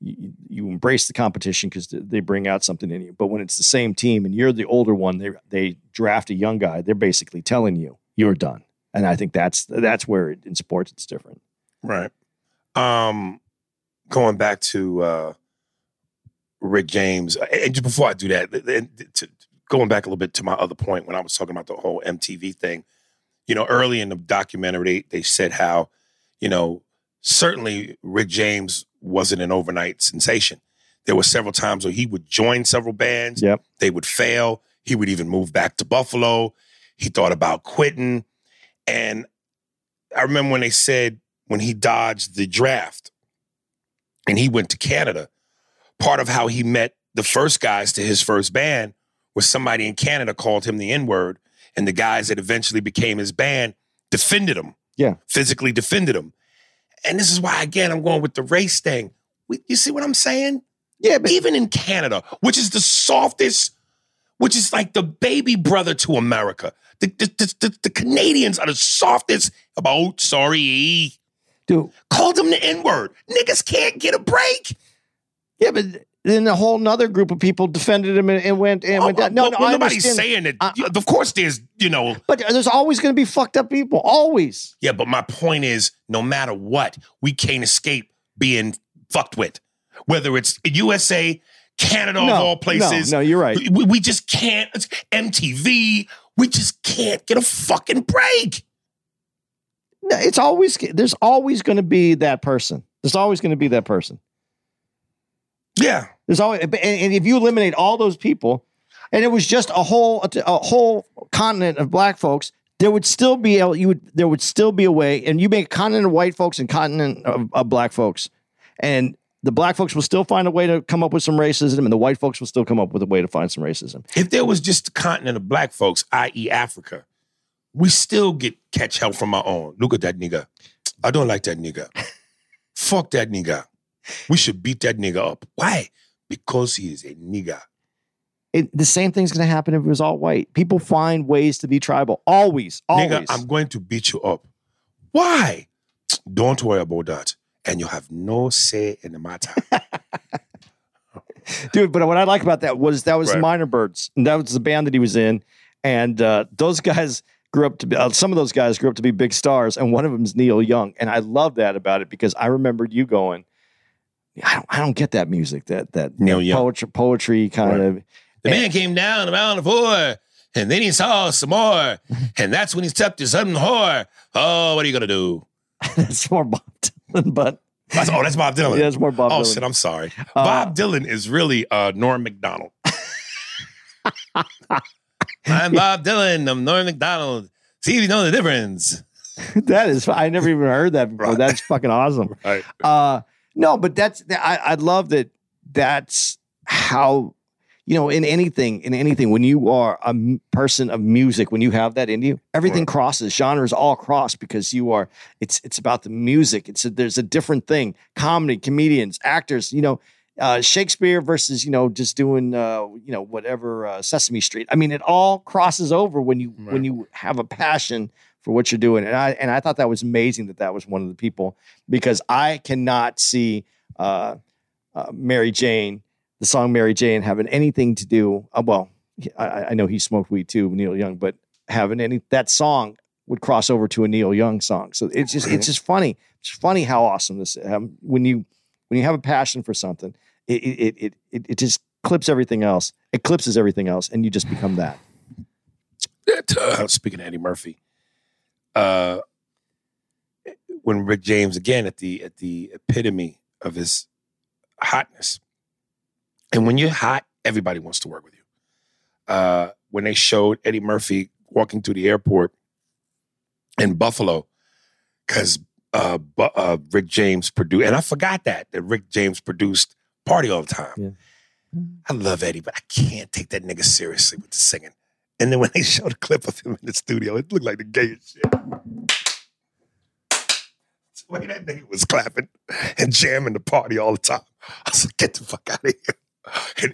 you embrace the competition because they bring out something in you. But when it's the same team and you're the older one, they draft a young guy. They're basically telling you you're done. And I think that's where in sports it's different. Right. Going back to Rick James, and just before I do that, going back a little bit to my other point when I was talking about the whole MTV thing, early in the documentary, they said how, certainly Rick James wasn't an overnight sensation. There were several times where he would join several bands. Yep. They would fail. He would even move back to Buffalo. He thought about quitting. And I remember when they said when he dodged the draft and he went to Canada, part of how he met the first guys to his first band was somebody in Canada called him the N-word, and the guys that eventually became his band defended him, physically defended him. And this is why, again, I'm going with the race thing. You see what I'm saying? Yeah, but even in Canada, which is the softest, which is like the baby brother to America. The Canadians are the softest about, sorry. Dude. Called them the N-word. Niggas can't get a break. Yeah, but then a whole nother group of people defended him and went down. No, nobody's saying that. Of course there's, But there's always going to be fucked up people. Always. Yeah, but my point is, no matter what, we can't escape being fucked with. Whether it's USA, Canada, of all places. No, you're right. We just can't. MTV. We just can't get a fucking break. No, there's always going to be that person. Yeah. There's always, and if you eliminate all those people, and it was just a whole continent of black folks, there would still be a way, and you make a continent of white folks and continent of black folks, and the black folks will still find a way to come up with some racism, and the white folks will still come up with a way to find some racism. If there was just a continent of black folks, i.e. Africa, we still catch hell from our own. Look at that nigga. I don't like that nigga. Fuck that nigga. We should beat that nigga up. Why? Because he is a nigga. The same thing's going to happen if it was all white. People find ways to be tribal. Always. Nigga, I'm going to beat you up. Why? Don't worry about that. And you have no say in the matter. Dude, but what I like about that was the Minor Birds. And that was the band that he was in. And those guys grew up to be, some of those guys grew up to be big stars. And one of them is Neil Young. And I love that about it because I remembered you going, I don't get that music, that Neil Young. Poetry kind of. The man came down the mountain of whore, and then he saw some more. And that's when he stepped his sudden whore. Oh, what are you going to do? That's more Bob Dylan, but that's Bob Dylan. Yeah, that's more Bob Dylan. Oh shit, I'm sorry. Bob Dylan is really Norm Macdonald. I'm Bob Dylan. I'm Norm Macdonald. See if you know the difference. That is, I never even heard that before. Right. That's fucking awesome. Right. No, but I love that. That's how you know, in anything, when you are a person of music, when you have that in you, everything crosses, genres all cross, because you are, it's about the music. There's a different thing, comedy, comedians, actors, you know, Shakespeare versus, you know, just doing, you know, whatever, Sesame Street. I mean, it all crosses over when you have a passion for what you're doing. And I thought that was amazing that was one of the people, because I cannot see, Mary Jane, the song Mary Jane, having anything to do. I know he smoked weed too, Neil Young, but that song would cross over to a Neil Young song. So it's just funny. It's funny how awesome this is. When you have a passion for something, it just eclipses everything else, and you just become that. Speaking of Eddie Murphy, when Rick James, again, at the epitome of his hotness, and when you're hot, everybody wants to work with you. When they showed Eddie Murphy walking through the airport in Buffalo, because Rick James produced, and I forgot that Rick James produced Party All the Time. Yeah. I love Eddie, but I can't take that nigga seriously with the singing. And then when they showed a clip of him in the studio, it looked like the gayest shit. The way that nigga was clapping and jamming the Party All the Time. I was like, get the fuck out of here.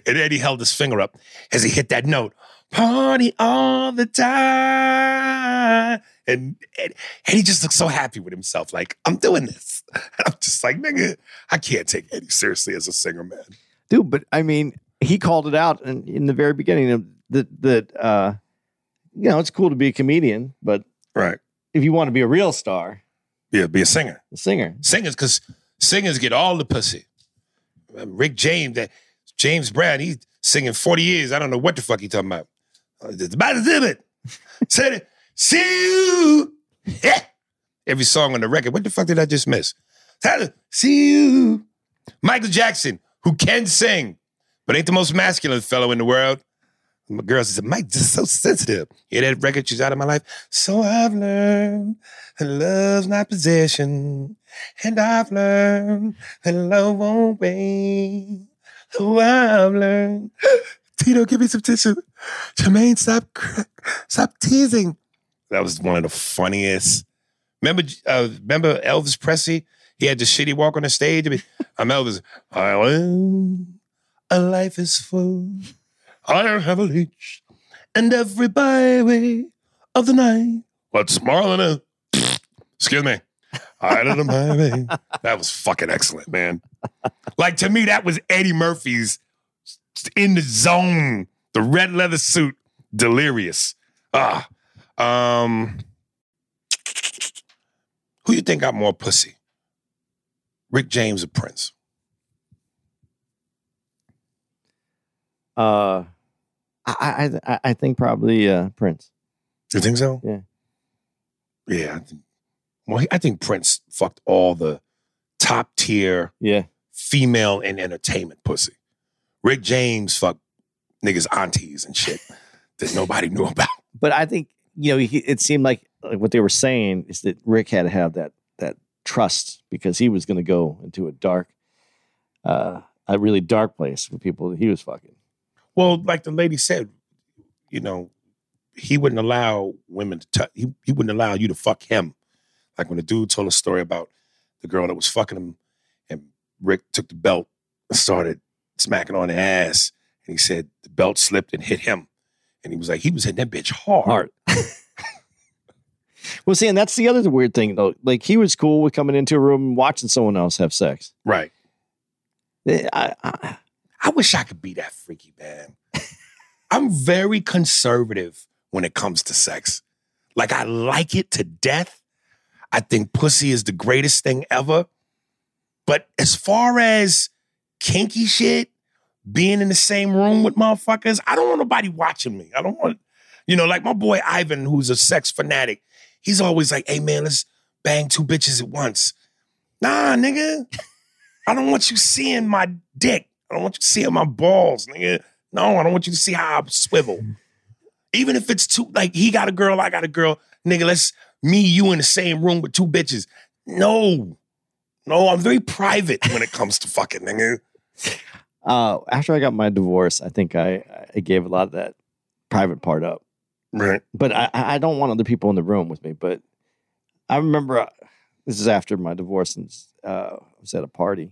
And Eddie held his finger up as he hit that note. Party all the time. And Eddie just looked so happy with himself. Like, I'm doing this. And I'm just like, nigga, I can't take Eddie seriously as a singer, man. Dude, but I mean, he called it out in the very beginning that you know, it's cool to be a comedian, but right, if you want to be a real star, yeah, be a singer. Singers, because singers get all the pussy. Rick James, James Brown, he's singing 40 years. I don't know what the fuck he's talking about. It's about to do it. Said it. See you. Yeah. Every song on the record. What the fuck did I just miss? See you. Michael Jackson, who can sing, but ain't the most masculine fellow in the world. My girls said, Mike, just so sensitive. Hear that record? She's out of my life. So I've learned that love's not possession. And I've learned that love won't wait. So I've learned. Tito, give me some tissue. Jermaine, stop teasing. That was one of the funniest. Remember Elvis Presley? He had the shitty walk on the stage. I'm Elvis. A life is full. I have a leech, and every byway of the night. What's Marlon? Excuse me. I don't know my way. That was fucking excellent, man. Like, to me, that was Eddie Murphy's in the zone. The red leather suit, delirious. Who you think got more pussy? Rick James or Prince? I think probably Prince. You think so? Yeah. Yeah, I think Prince fucked all the top tier female and entertainment pussy. Rick James fucked niggas' aunties and shit that nobody knew about. But I think, you know, it seemed like what they were saying is that Rick had to have that trust, because he was going to go into a really dark place with people that he was fucking. Well, like the lady said, you know, he wouldn't allow women to touch. He wouldn't allow you to fuck him. Like when the dude told a story about the girl that was fucking him, and Rick took the belt and started smacking on the ass. And he said the belt slipped and hit him. And he was like, he was hitting that bitch hard. Well, see, and that's the other weird thing, though. Like, he was cool with coming into a room and watching someone else have sex. Right. I wish I could be that freaky, man. I'm very conservative when it comes to sex. Like, I like it to death. I think pussy is the greatest thing ever. But as far as kinky shit, being in the same room with motherfuckers, I don't want nobody watching me. I don't want, you know, like my boy Ivan, who's a sex fanatic, he's always like, hey, man, let's bang two bitches at once. Nah, nigga. I don't want you seeing my dick. I don't want you to see my balls, nigga. No, I don't want you to see how I swivel. Even if it's two, like, he got a girl, I got a girl. Nigga, let's me, you in the same room with two bitches. No. No, I'm very private when it comes to fucking, nigga. After I got my divorce, I think I gave a lot of that private part up. Right. But I don't want other people in the room with me. But I remember, this is after my divorce, and I was at a party.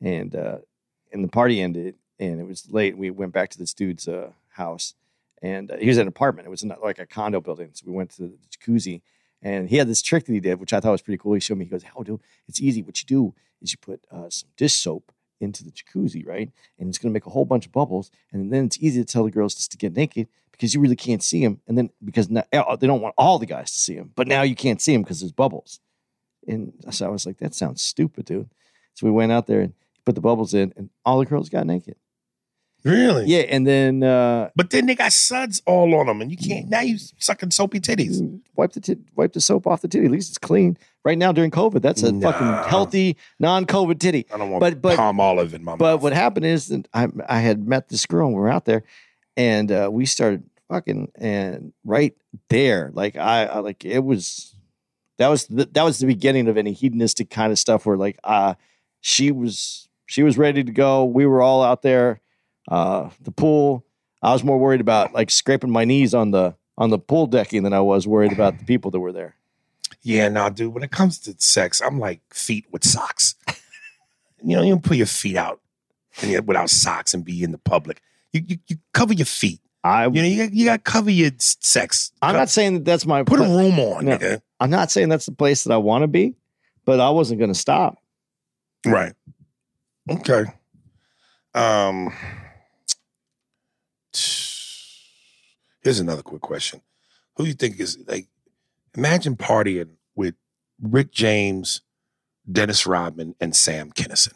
And the party ended, and it was late. We went back to this dude's house, and he was at an apartment. It was not like a condo building. So we went to the jacuzzi, and he had this trick that he did, which I thought was pretty cool. He showed me. He goes, "Oh, dude, it's easy. What you do is you put some dish soap into the jacuzzi, right? And it's going to make a whole bunch of bubbles. And then it's easy to tell the girls just to get naked because you really can't see them. And then because now, they don't want all the guys to see them, but now you can't see them because there's bubbles." And so I was like, that sounds stupid, dude. So we went out there and put the bubbles in, and all the girls got naked. Really? Yeah. And then, but then they got suds all on them, and you can't. Now you sucking soapy titties. Wipe the soap off the titty. At least it's clean. Right now during COVID, that's a fucking healthy non-COVID titty. I don't want palm olive in my mouth. But what happened is that I had met this girl, and we were out there, and we started fucking, and right there, like I like it was. That was the beginning of any hedonistic kind of stuff where like she was ready to go. We were all out there. The pool. I was more worried about like scraping my knees on the pool decking than I was worried about the people that were there. Yeah, nah, dude. When it comes to sex, I'm like feet with socks. You don't put your feet out without socks and be in the public. You cover your feet. You got to cover your sex. I'm not saying that's my put a room on. No, nigga. I'm not saying that's the place that I want to be, but I wasn't going to stop. Right. Okay. Here's another quick question. Who do you think is like, imagine partying with Rick James, Dennis Rodman, and Sam Kinison.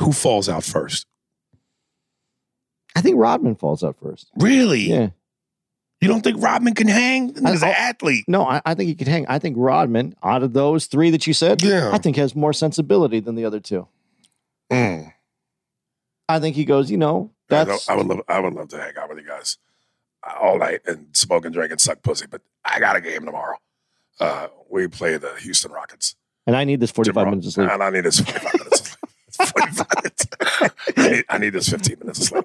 Who falls out first? I think Rodman falls out first. Really? Yeah. You don't think Rodman can hang? He's an athlete. No, I think he could hang. I think Rodman, out of those three that you said, I think has more sensibility than the other two. Mm. I think he goes, I would love to hang out with you guys all night and smoke and drink and suck pussy, but I got a game tomorrow. We play the Houston Rockets. And I need this 45 minutes of sleep. And I need this 45 minutes of sleep. 45 minutes. I need this 15 minutes of sleep.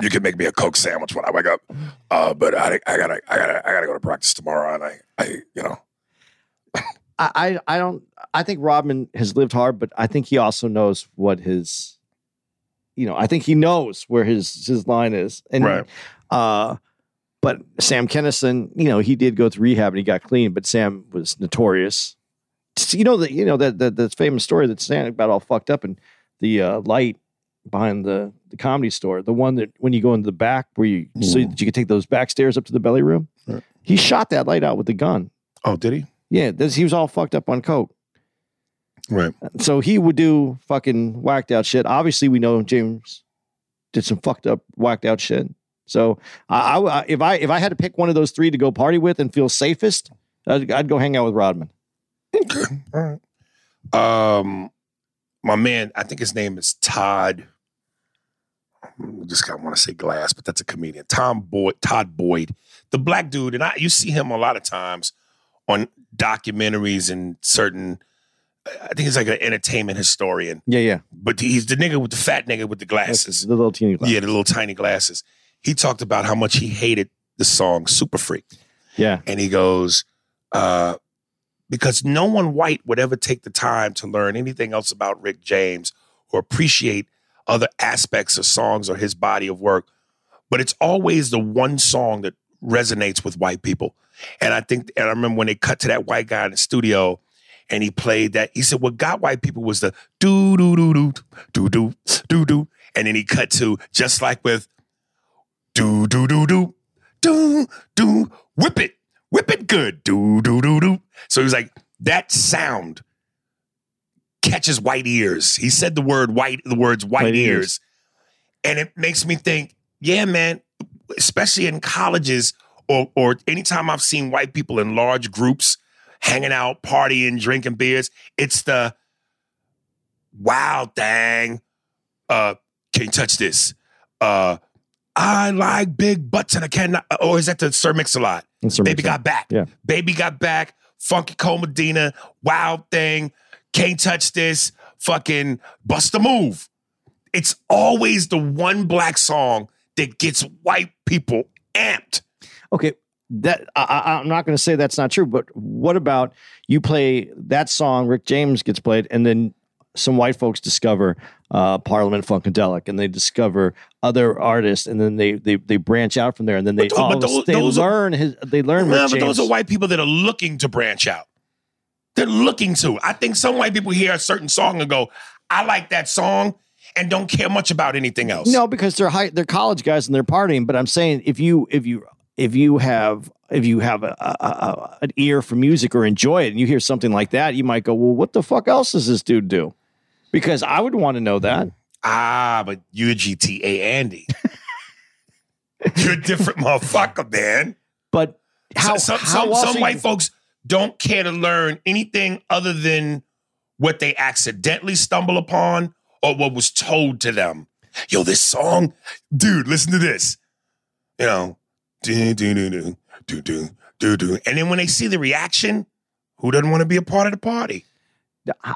You can make me a Coke sandwich when I wake up. But I gotta go to practice tomorrow, and I think Rodman has lived hard, but I think he also knows what his... I think he knows where his line is. And right. But Sam Kinison, he did go through rehab and he got clean, but Sam was notorious. The famous story that Sam got all fucked up in the light behind the Comedy Store, the one that when you go into the back where so that you could take those back stairs up to the belly room. Right. He shot that light out with a gun. Oh, did he? Yeah, he was all fucked up on coke. Right. So he would do fucking whacked out shit. Obviously, we know James did some fucked up, whacked out shit. So if I had to pick one of those three to go party with and feel safest, I'd go hang out with Rodman. Okay. All right. My man, I think his name is Todd. I just kind of want to say Glass, but that's a comedian. Todd Boyd, the black dude. And you see him a lot of times on documentaries and certain... I think he's like an entertainment historian. Yeah, yeah. But he's the nigga with the fat nigga with the glasses. The little teeny glasses. Yeah, the little tiny glasses. He talked about how much he hated the song Super Freak. Yeah. And he goes, because no one white would ever take the time to learn anything else about Rick James or appreciate other aspects of songs or his body of work. But it's always the one song that resonates with white people. And I remember when they cut to that white guy in the studio, and he played that. He said, what got white people was the do, do, do, do, do, do, do, do. And then he cut to just like with do, do, do, do, do, do, whip it good, do, do, do, do. So he was like, that sound catches white ears. He said the words white ears. And it makes me think, yeah, man, especially in colleges or anytime I've seen white people in large groups hanging out, partying, drinking beers. It's the wow thing. Can't touch this. I like big butts and I cannot. Or is that the Sir Mix-a-Lot? Baby Got Back. Yeah. Baby Got Back. Funky Cole Medina. Wow thing. Can't touch this. fucking Bust a Move. It's always the one black song that gets white people amped. Okay, that I'm not going to say that's not true, but what about you play that song, Rick James gets played, and then some white folks discover Parliament Funkadelic, and they discover other artists, and then they branch out from there, and then they learn. But those are white people that are looking to branch out. They're looking to. I think some white people hear a certain song and go, "I like that song," and don't care much about anything else. No, because they're college guys and they're partying. But I'm saying if you have an ear for music or enjoy it, and you hear something like that, you might go, "Well, what the fuck else does this dude do?" Because I would want to know that. Ah, but you're GTA Andy. You're a different motherfucker, man. But how some white folks don't care to learn anything other than what they accidentally stumble upon or what was told to them. Yo, this song, dude, listen to this. You know, do, do, do, do, do, do, do, do. And then when they see the reaction, who doesn't want to be a part of the party?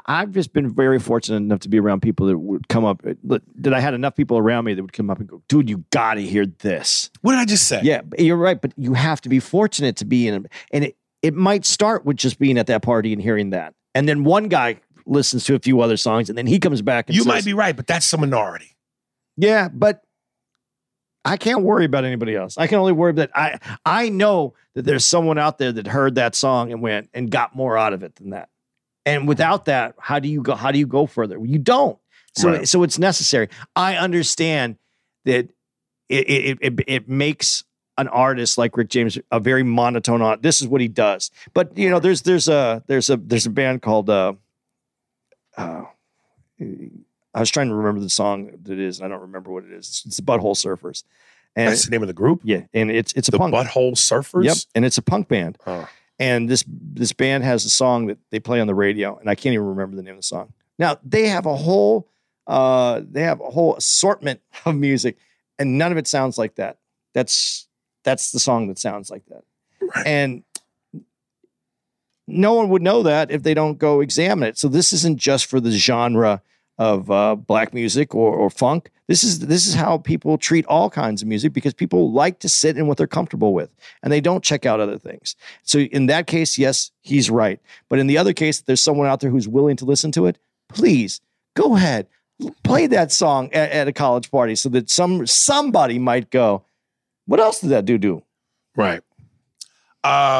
I've just been very fortunate enough to be around people that would come up. That I had enough people around me that would come up and go, "Dude, you got to hear this." What did I just say? Yeah, you're right. But you have to be fortunate to be in it. And it might start with just being at that party and hearing that. And then one guy listens to a few other songs, and then he comes back and says, "You might be right, but that's the minority." Yeah, but I can't worry about anybody else. I can only worry that I know that there's someone out there that heard that song and went and got more out of it than that. And without that, how do you go further? You don't. So, right. So it's necessary. I understand that it makes an artist like Rick James a very monotone on. This is what he does. But you know, there's a band called I was trying to remember the song that it is, and I don't remember what it is. It's the Butthole Surfers. And that's the name of the group? Yeah, and it's a punk. The Butthole Surfers? Yep, and it's a punk band. Oh. And this band has a song that they play on the radio, and I can't even remember the name of the song. Now they have a whole assortment of music, and none of it sounds like that. That's the song that sounds like that, right. And no one would know that if they don't go examine it. So this isn't just for the genre of black music or funk. This is how people treat all kinds of music, because people like to sit in what they're comfortable with and they don't check out other things. So in that case, yes, he's right. But in the other case, there's someone out there who's willing to listen to it. Please go ahead, play that song at a college party so that somebody might go, "What else did that dude do?" Right. My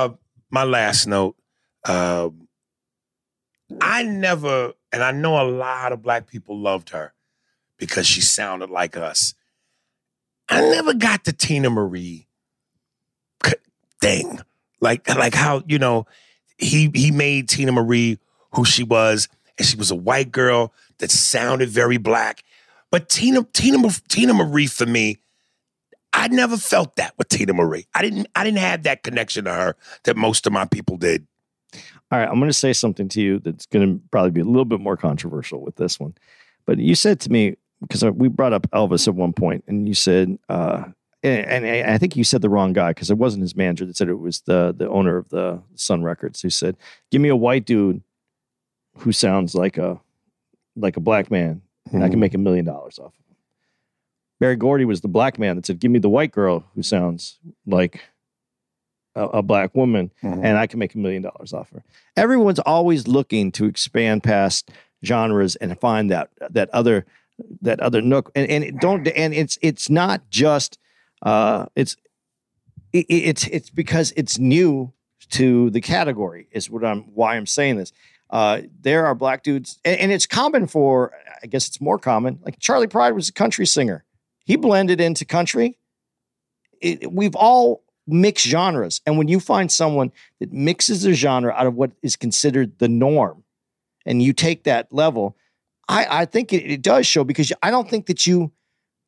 last note. I never, and I know a lot of black people loved her because she sounded like us. I never got the Tina Marie thing. Like how, you know, he made Tina Marie who she was, and she was a white girl that sounded very black. But Tina Marie for me, I never felt that with Tina Marie. I didn't have that connection to her that most of my people did. All right, I'm going to say something to you that's going to probably be a little bit more controversial with this one. But you said to me, because we brought up Elvis at one point, and you said, and I think you said the wrong guy, because it wasn't his manager that said it, was the owner of the Sun Records who said, "Give me a white dude who sounds like a black man, and I can make $1 million off of him." Barry Gordy was the black man that said, "Give me the white girl who sounds like a black woman, and I can make $1 million off her." Everyone's always looking to expand past genres and find that other nook. And it don't, and it's not just it's because it's new to the category is why I'm saying this. There are black dudes, and it's common for, I guess it's more common. Like Charlie Pride was a country singer. He blended into country. We've all mix genres. And when you find someone that mixes their genre out of what is considered the norm, and you take that level, I think it does show, because I don't think that you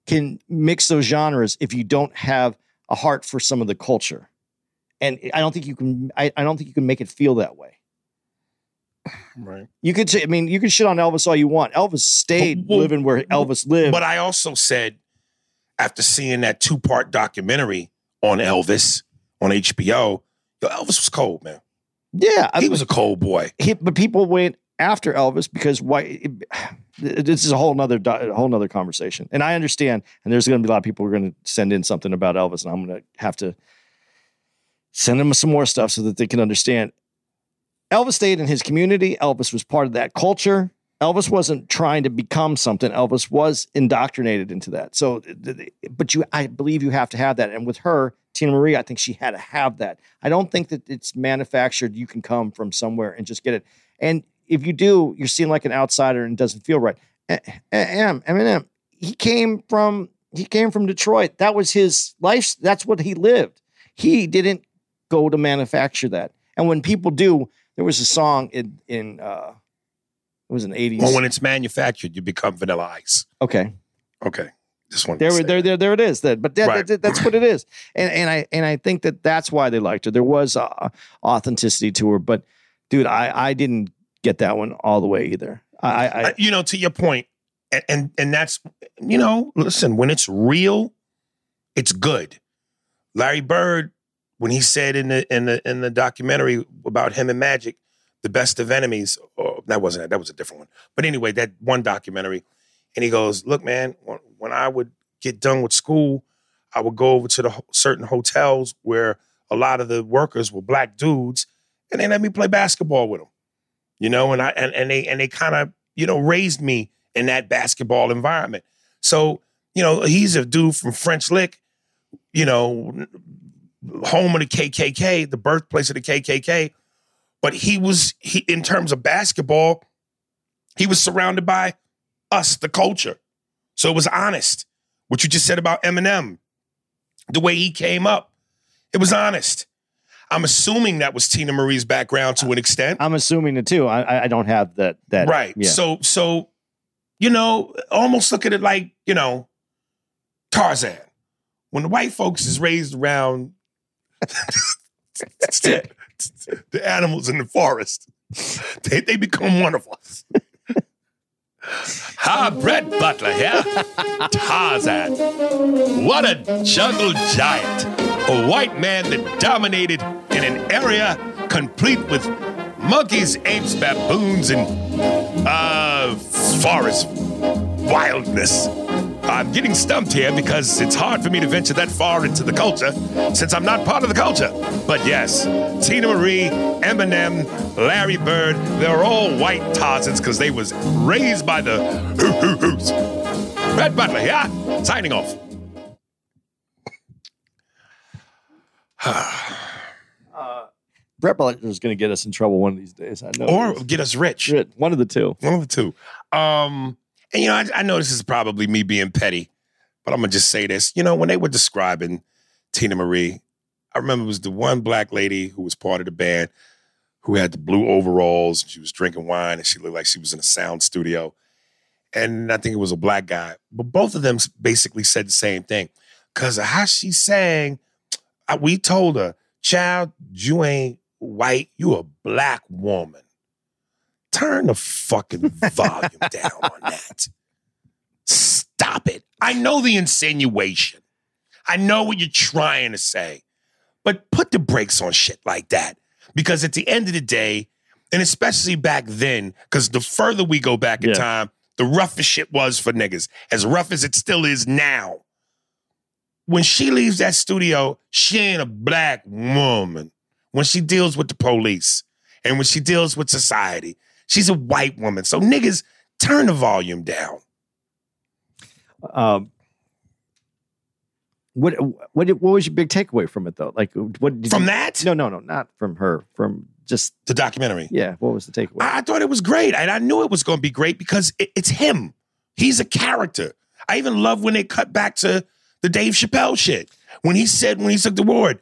can mix those genres if you don't have a heart for some of the culture. And I don't think you can, I don't think you can make it feel that way. Right. You could say, I mean, you can shit on Elvis all you want. Elvis stayed living where Elvis lived. But I also said, after seeing that 2-part documentary on Elvis on HBO, Elvis was cold, man. Yeah, he was a cold boy. But people went after Elvis, because why? This is a whole nother conversation. And I understand, and there's going to be a lot of people who are going to send in something about Elvis, and I'm going to have to send them some more stuff so that they can understand. Elvis stayed in his community. Elvis was part of that culture. Elvis wasn't trying to become something. Elvis was indoctrinated into that. So, but I believe you have to have that. And with her, Tina Marie, I think she had to have that. I don't think that it's manufactured. You can come from somewhere and just get it. And if you do, you're seen like an outsider and it doesn't feel right. Eminem, he came from Detroit. That was his life. That's what he lived. He didn't go to manufacture that. And when people do, there was a song in it was in the 80s. Well, when it's manufactured, you become Vanilla Ice. Okay. Just wanted to say there it is. Then, but right. That's what it is. And I think that that's why they liked her. There was authenticity to her, but dude, I didn't get that one all the way either. I you know, to your point, and that's, you know, listen, when it's real, it's good. Larry Bird, when he said in the documentary about him and Magic, the best of enemies. Oh, that wasn't it. That was a different one. But anyway, that one documentary. And he goes, look, man, when I would get done with school, I would go over to the certain hotels where a lot of the workers were black dudes, and they let me play basketball with them. You know, and they kind of, you know, raised me in that basketball environment. So, you know, he's a dude from French Lick, you know, home of the KKK, the birthplace of the KKK. But he was, in terms of basketball, he was surrounded by us, the culture. So it was honest. What you just said about Eminem, the way he came up, it was honest. I'm assuming that was Tina Marie's background to an extent. I'm assuming it too. I don't have that. Right. Yeah. So, you know, almost look at it like, you know, Tarzan. When the white folks is raised around the animals in the forest, they become one of us. Hi, Brett Butler here. Tarzan. What a jungle giant. A white man that dominated in an area complete with monkeys, apes, baboons, and forest wildness. I'm getting stumped here because it's hard for me to venture that far into the culture since I'm not part of the culture. But yes, Tina Marie, Eminem, Larry Bird, they're all white Tarzans because they was raised by the hoo-hoo-hoos. Brett Butler, yeah? Signing off. Brett Butler is going to get us in trouble one of these days. I know. Or get us rich. One of the two. And, you know, I know this is probably me being petty, but I'm going to just say this. You know, when they were describing Tina Marie, I remember it was the one black lady who was part of the band who had the blue overalls. She was drinking wine, and she looked like she was in a sound studio. And I think it was a black guy. But both of them basically said the same thing. Because of how she sang, we told her, child, you ain't white. You a black woman. Turn the fucking volume down on that. Stop it. I know the insinuation. I know what you're trying to say. But put the brakes on shit like that. Because at the end of the day, and especially back then, because the further we go back in time, the rougher shit was for niggas. As rough as it still is now. When she leaves that studio, she ain't a black woman. When she deals with the police and when she deals with society, she's a white woman. So niggas, turn the volume down. What was your big takeaway from it though? Like what did that? No, not from her. From just the documentary. Yeah. What was the takeaway? I thought it was great, and I knew it was going to be great because it's him. He's a character. I even love when they cut back to the Dave Chappelle shit when he said when he took the award,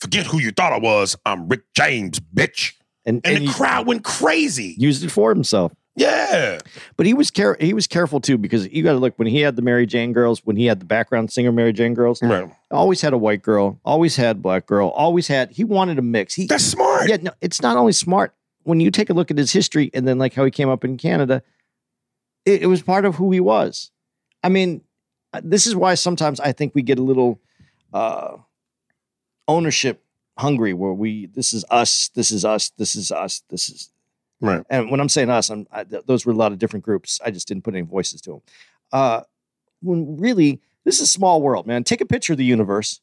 "Forget who you thought I was. I'm Rick James, bitch." And the crowd went crazy. Used it for himself. Yeah. But he was careful, too, because you got to look, when he had the Mary Jane girls, when he had the background singer Mary Jane girls, right. Always had a white girl, always had black girl, he wanted a mix. That's smart. Yeah, no, it's not only smart. When you take a look at his history and then like how he came up in Canada, it was part of who he was. I mean, this is why sometimes I think we get a little ownership hungry, where this is us, this is us, this is us, this is Right. And when I'm saying us, those were a lot of different groups. I just didn't put any voices to them. When really, this is a small world, man. Take a picture of the universe.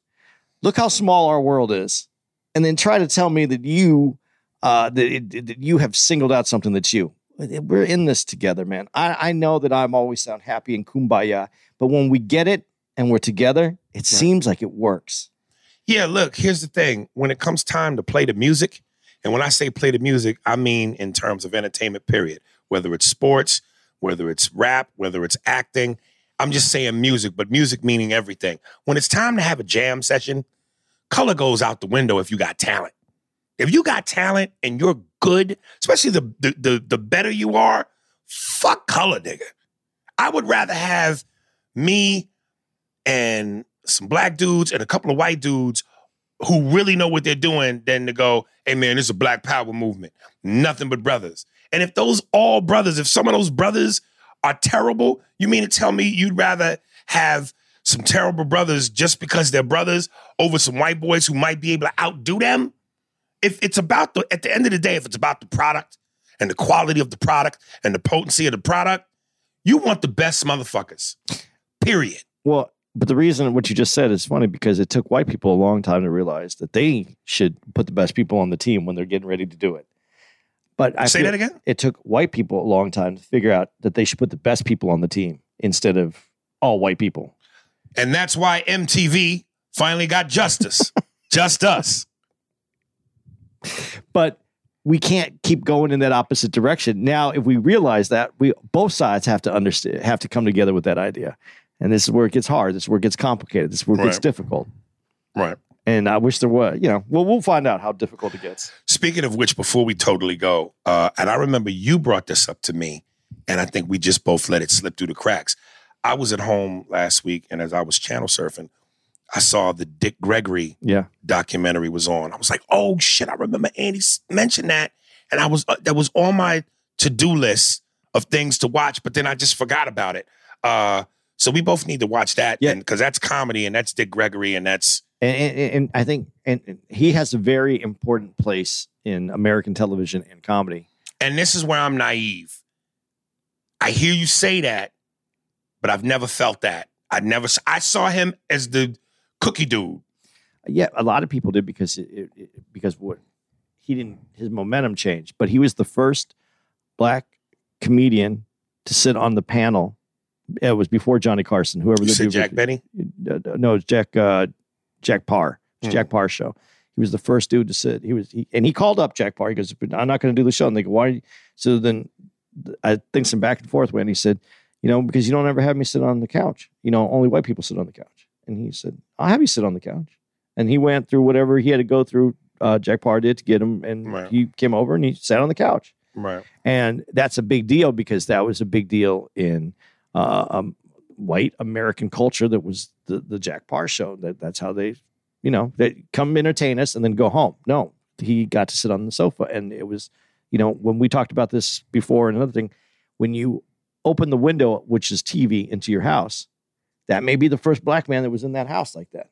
Look how small our world is. And then try to tell me that you have singled out something that's you. We're in this together, man. I know that I'm always sound happy and kumbaya, but when we get it and we're together, it right. seems like it works. Yeah, look, here's the thing. When it comes time to play the music, and when I say play the music, I mean in terms of entertainment, period. Whether it's sports, whether it's rap, whether it's acting. I'm just saying music, but music meaning everything. When it's time to have a jam session, color goes out the window if you got talent. If you got talent and you're good, especially the better you are, fuck color, nigga. I would rather have me and some black dudes and a couple of white dudes who really know what they're doing than to go, hey, man, this is a black power movement. Nothing but brothers. And if those all brothers, if some of those brothers are terrible, you mean to tell me you'd rather have some terrible brothers just because they're brothers over some white boys who might be able to outdo them? If it's about the, at the end of the day, if it's about the product and the quality of the product and the potency of the product, you want the best motherfuckers, period. Well, but the reason what you just said is funny because it took white people a long time to realize that they should put the best people on the team when they're getting ready to do it. But I say that again? It took white people a long time to figure out that they should put the best people on the team instead of all white people. And that's why MTV finally got justice. Just us. But we can't keep going in that opposite direction. Now, if we realize that, we both sides have to understand, have to come together with that idea. And this is where it gets hard. This is where it gets complicated. This is where it gets difficult. Right. And I wish there were, you know, well, we'll find out how difficult it gets. Speaking of which, before we totally go, and I remember you brought this up to me, and I think we just both let it slip through the cracks. I was at home last week, and as I was channel surfing, I saw the Dick Gregory documentary was on. I was like, oh, shit, I remember Andy mentioned that. And I was that was on my to-do list of things to watch, but then I just forgot about it. So we both need to watch that because that's comedy, and that's Dick Gregory, and that's... And I think and he has a very important place in American television and comedy. And this is where I'm naive. I hear you say that, but I've never felt that. I saw him as the cookie dude. Yeah, a lot of people did because he didn't. His momentum changed, but he was the first black comedian to sit on the panel. It was before Johnny Carson. Whoever you said, Jack Benny? No, it's Jack. Jack Parr. It's Jack Parr's show. He was the first dude to sit. He called up Jack Parr. He goes, I'm not going to do the show. And they go, why? Are you? So then I think some back and forth went. And he said, you know, because you don't ever have me sit on the couch. You know, only white people sit on the couch. And he said, I'll have you sit on the couch. And he went through whatever he had to go through. Jack Parr did to get him. And he came over and he sat on the couch. Right. And that's a big deal because that was a big deal in white American culture. That was the Jack Parr show. That's how they, you know, they come entertain us and then go home. No, he got to sit on the sofa. And it was, you know, when we talked about this before and another thing, when you open the window, which is TV, into your house, that may be the first black man that was in that house like that.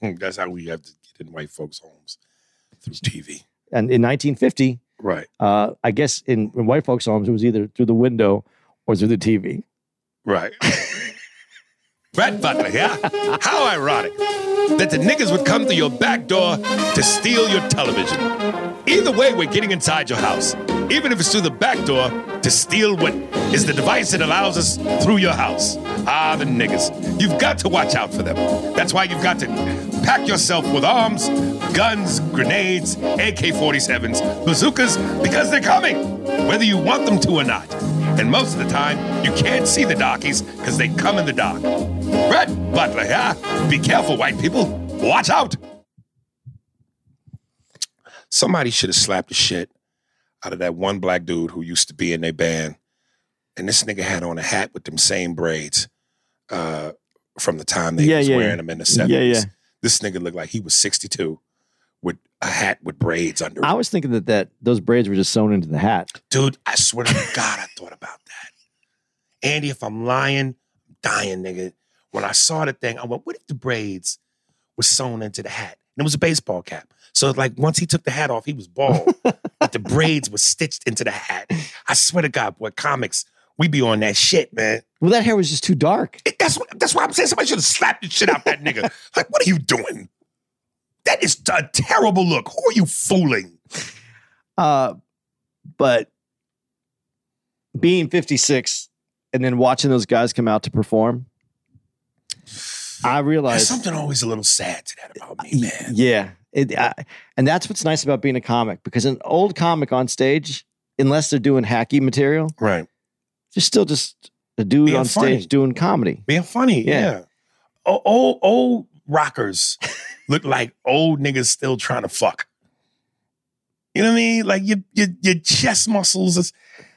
That's how we have to get in white folks' homes, through TV. And in 1950, right? I guess in white folks' homes, it was either through the window or through the TV. Right. Brad Butler, yeah? How ironic that the niggas would come through your back door to steal your television. Either way, we're getting inside your house, even if it's through the back door, to steal what is the device that allows us through your house. Ah, the niggas. You've got to watch out for them. That's why you've got to pack yourself with arms, guns, grenades, AK-47s, bazookas, because they're coming, whether you want them to or not. And most of the time, you can't see the darkies because they come in the dark. Brad Butler, yeah? Be careful, white people. Watch out. Somebody should have slapped the shit out of that one black dude who used to be in their band. And this nigga had on a hat with them same braids from the time they was wearing them in the 70s. Yeah, yeah. This nigga looked like he was 62 with a hat with braids under it. I was thinking that those braids were just sewn into the hat. Dude, I swear to God, I thought about that. Andy, if I'm lying, I'm dying, nigga. When I saw the thing, I went, what if the braids were sewn into the hat? And it was a baseball cap. So like once he took the hat off, he was bald. Like the braids were stitched into the hat. I swear to God, boy, comics, we be on that shit, man. Well, that hair was just too dark. That's why I'm saying somebody should have slapped the shit out that nigga. Like, what are you doing? That is a terrible look. Who are you fooling? But being 56 and then watching those guys come out to perform, I realized... There's something always a little sad to that about me, man. Yeah. And that's what's nice about being a comic, because an old comic on stage, unless they're doing hacky material, right, they're still just a dude being on funny. Stage doing comedy. Being funny, yeah. Old rockers look like old niggas still trying to fuck. You know what I mean? Like your chest muscles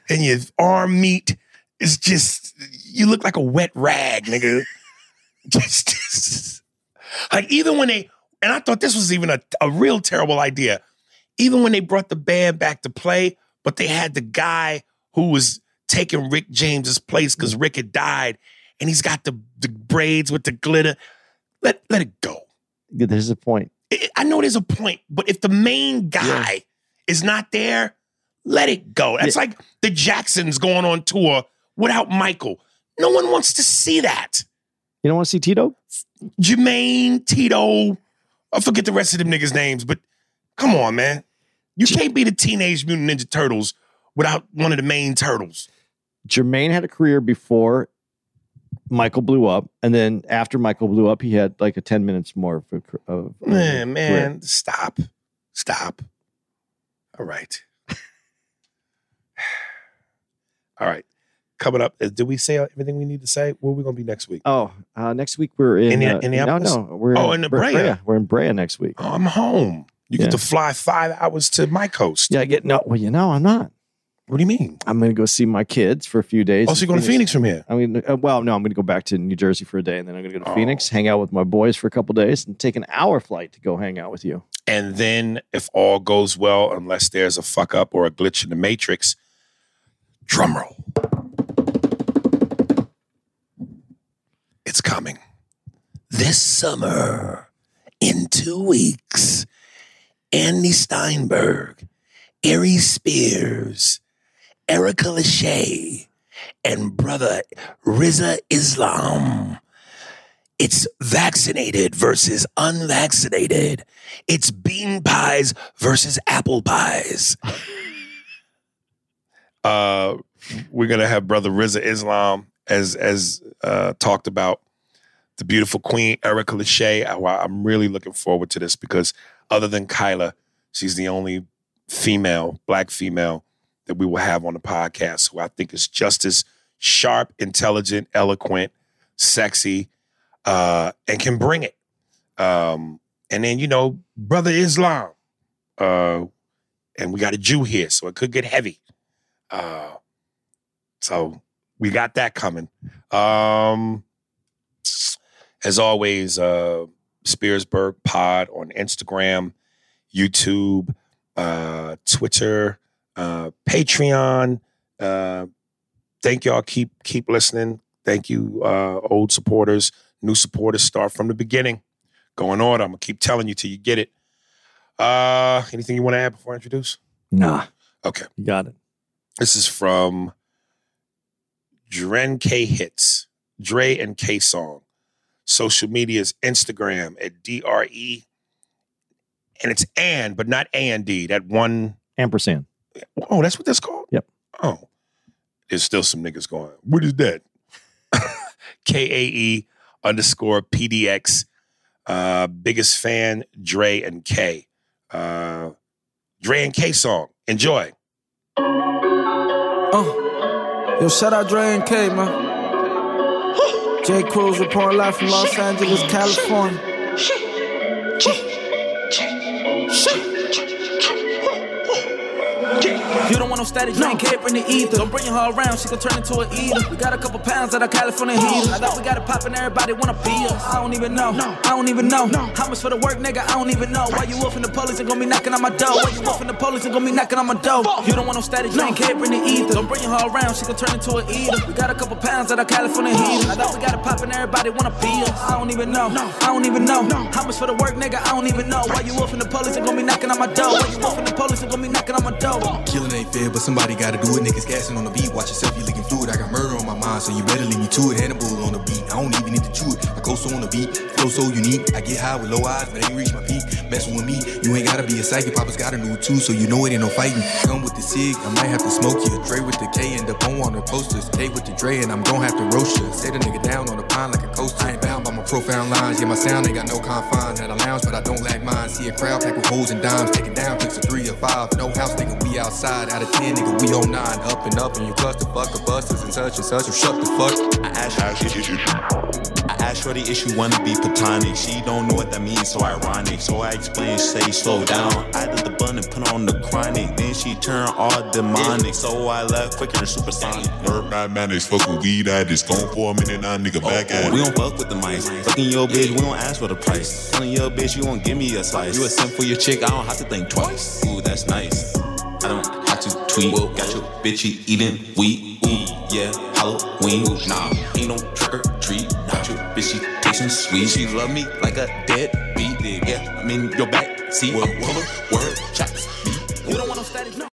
and your arm meat is just, you look like a wet rag, nigga. Just like even when they, and I thought this was even a real terrible idea, even when they brought the band back to play, but they had the guy who was taking Rick James's place because Rick had died, and he's got the braids with the glitter. Let it go. Yeah, there's a point. I know there's a point, but if the main guy is not there, let it go. That's like the Jacksons going on tour without Michael. No one wants to see that. You don't want to see Tito? Jermaine, Tito. I forget the rest of them niggas' names, but come on, man. You can't be the Teenage Mutant Ninja Turtles without one of the main turtles. Jermaine had a career before Michael blew up, and then after Michael blew up, he had like a 10 minutes more of man, career. Stop. All right. All right. Coming up, did we say everything we need to say? Where are we going to be next week? Oh, next week we're in Indianapolis? No, we're in Brea. We're in Brea next week. Oh, I'm home. You get to fly 5 hours to my coast. Yeah, I get I'm not. What do you mean? I'm going to go see my kids for a few days. Oh, so you're going to Phoenix from here? I mean, well, no, I'm going to go back to New Jersey for a day, and then I'm going to go to Phoenix, hang out with my boys for a couple days, and take an hour flight to go hang out with you. And then, if all goes well, unless there's a fuck up or a glitch in the matrix, drum roll. It's coming. This summer, in 2 weeks, Andy Steinberg, Ari Spears, Erica Lachey, and brother Riza Islam. It's vaccinated versus unvaccinated. It's bean pies versus apple pies. We're going to have brother Riza Islam as talked about, the beautiful queen, Erica Lachey. I'm really looking forward to this because other than Kyla, she's the only black female that we will have on the podcast, who I think is just as sharp, intelligent, eloquent, sexy, and can bring it. And then, brother Islam. And we got a Jew here, so it could get heavy. So we got that coming. As always, Spearsburg Pod on Instagram, YouTube, Twitter, Patreon. Thank y'all. Keep listening. Thank you, old supporters, new supporters. Start from the beginning. Go in order. I'm gonna keep telling you till you get it. Anything you want to add before I introduce? Nah. Okay. You got it. This is from Dren K Hits. Dre and K Song. Social media is Instagram at DRE. And it's and, but not A-N-D. That one. Ampersand. Oh, that's what that's called? Yep. Oh. There's still some niggas going, what is that? KAE_PDX. Biggest fan, Dre and K. Dre and K Song. Enjoy. Yo, shout out Dre and K, man. J. Cruz reporting live from Los Angeles, California. You don't want to on static, drink cape in the ether. Don't bring her around, she gon' turn into an eater. We got a couple pounds out of California heater. I thought we got it poppin', everybody wanna be us. I don't even know, I don't even know. How much for the work, nigga, I don't even know. Why you wolfin' the police and gon' be knocking on my door? Why you wolfin' the police and gon' be knocking on my door? You don't want no static, drink cape in the ether. Don't bring her around, she gon' turn into an eater. We got a couple pounds out of California heater. I thought we got it poppin', everybody wanna be us. I don't even know, I don't even know. How much for the work, nigga, I don't even know. Why you wolfin' the police and gon' be knocking on my door? Why you wolfin' the police and gon' be knocking on my door? Killing ain't fair, but somebody gotta do it. Niggas gassing on the beat, watch yourself, you leaking fluid. I got murder on my mind, so you better leave me to it. Hannibal on the beat, I don't even need to chew it. I go so on the beat, flow so unique. I get high with low eyes, but ain't reach my peak. Messing with me, you ain't gotta be a psychic. Papa's got a new too, so you know it ain't no fighting. Come with the cig, I might have to smoke you. Dre with the K and the bone on the posters. K with the Dre, and I'm gon' have to roast you. Set a nigga down on the pine like a coaster. I ain't bound by my profound lines, yeah, my sound ain't got no confines. At a lounge, but I don't lack mine. See a crowd packed with holes and dimes, taking down clicks of 3 or 5. No house, nigga, we outside. Out of 10, nigga, we on 9. Up and up, and you cuss the fuck of busters and such, you shut the fuck. I asked Shorty if she wanna be platonic. She don't know what that means, so ironic. So I explained, say slow down. I did the bun and put on the chronic. Then she turned all demonic. So I left quicker than supersonic. Herb not managed, fuck with weed. I just gone for a minute, now nigga back at it. We don't fuck with the mice. Fucking your bitch, we don't ask for the price. Telling your bitch, you won't give me a slice. You a simp for your chick, I don't have to think twice. Ooh, that's nice. I don't have to tweet. Got your bitchy eating weed. Ooh, yeah, Halloween. Nah, ain't no trick or treat. Got your bitchy tasting sweet. She love me like a deadbeat. Yeah, I'm in your back seat. Word, word, shots, beat. You don't want no static, no.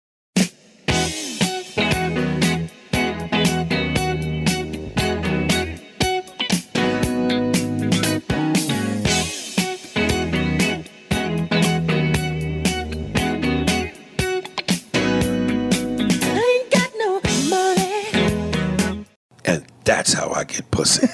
That's how I get pussy.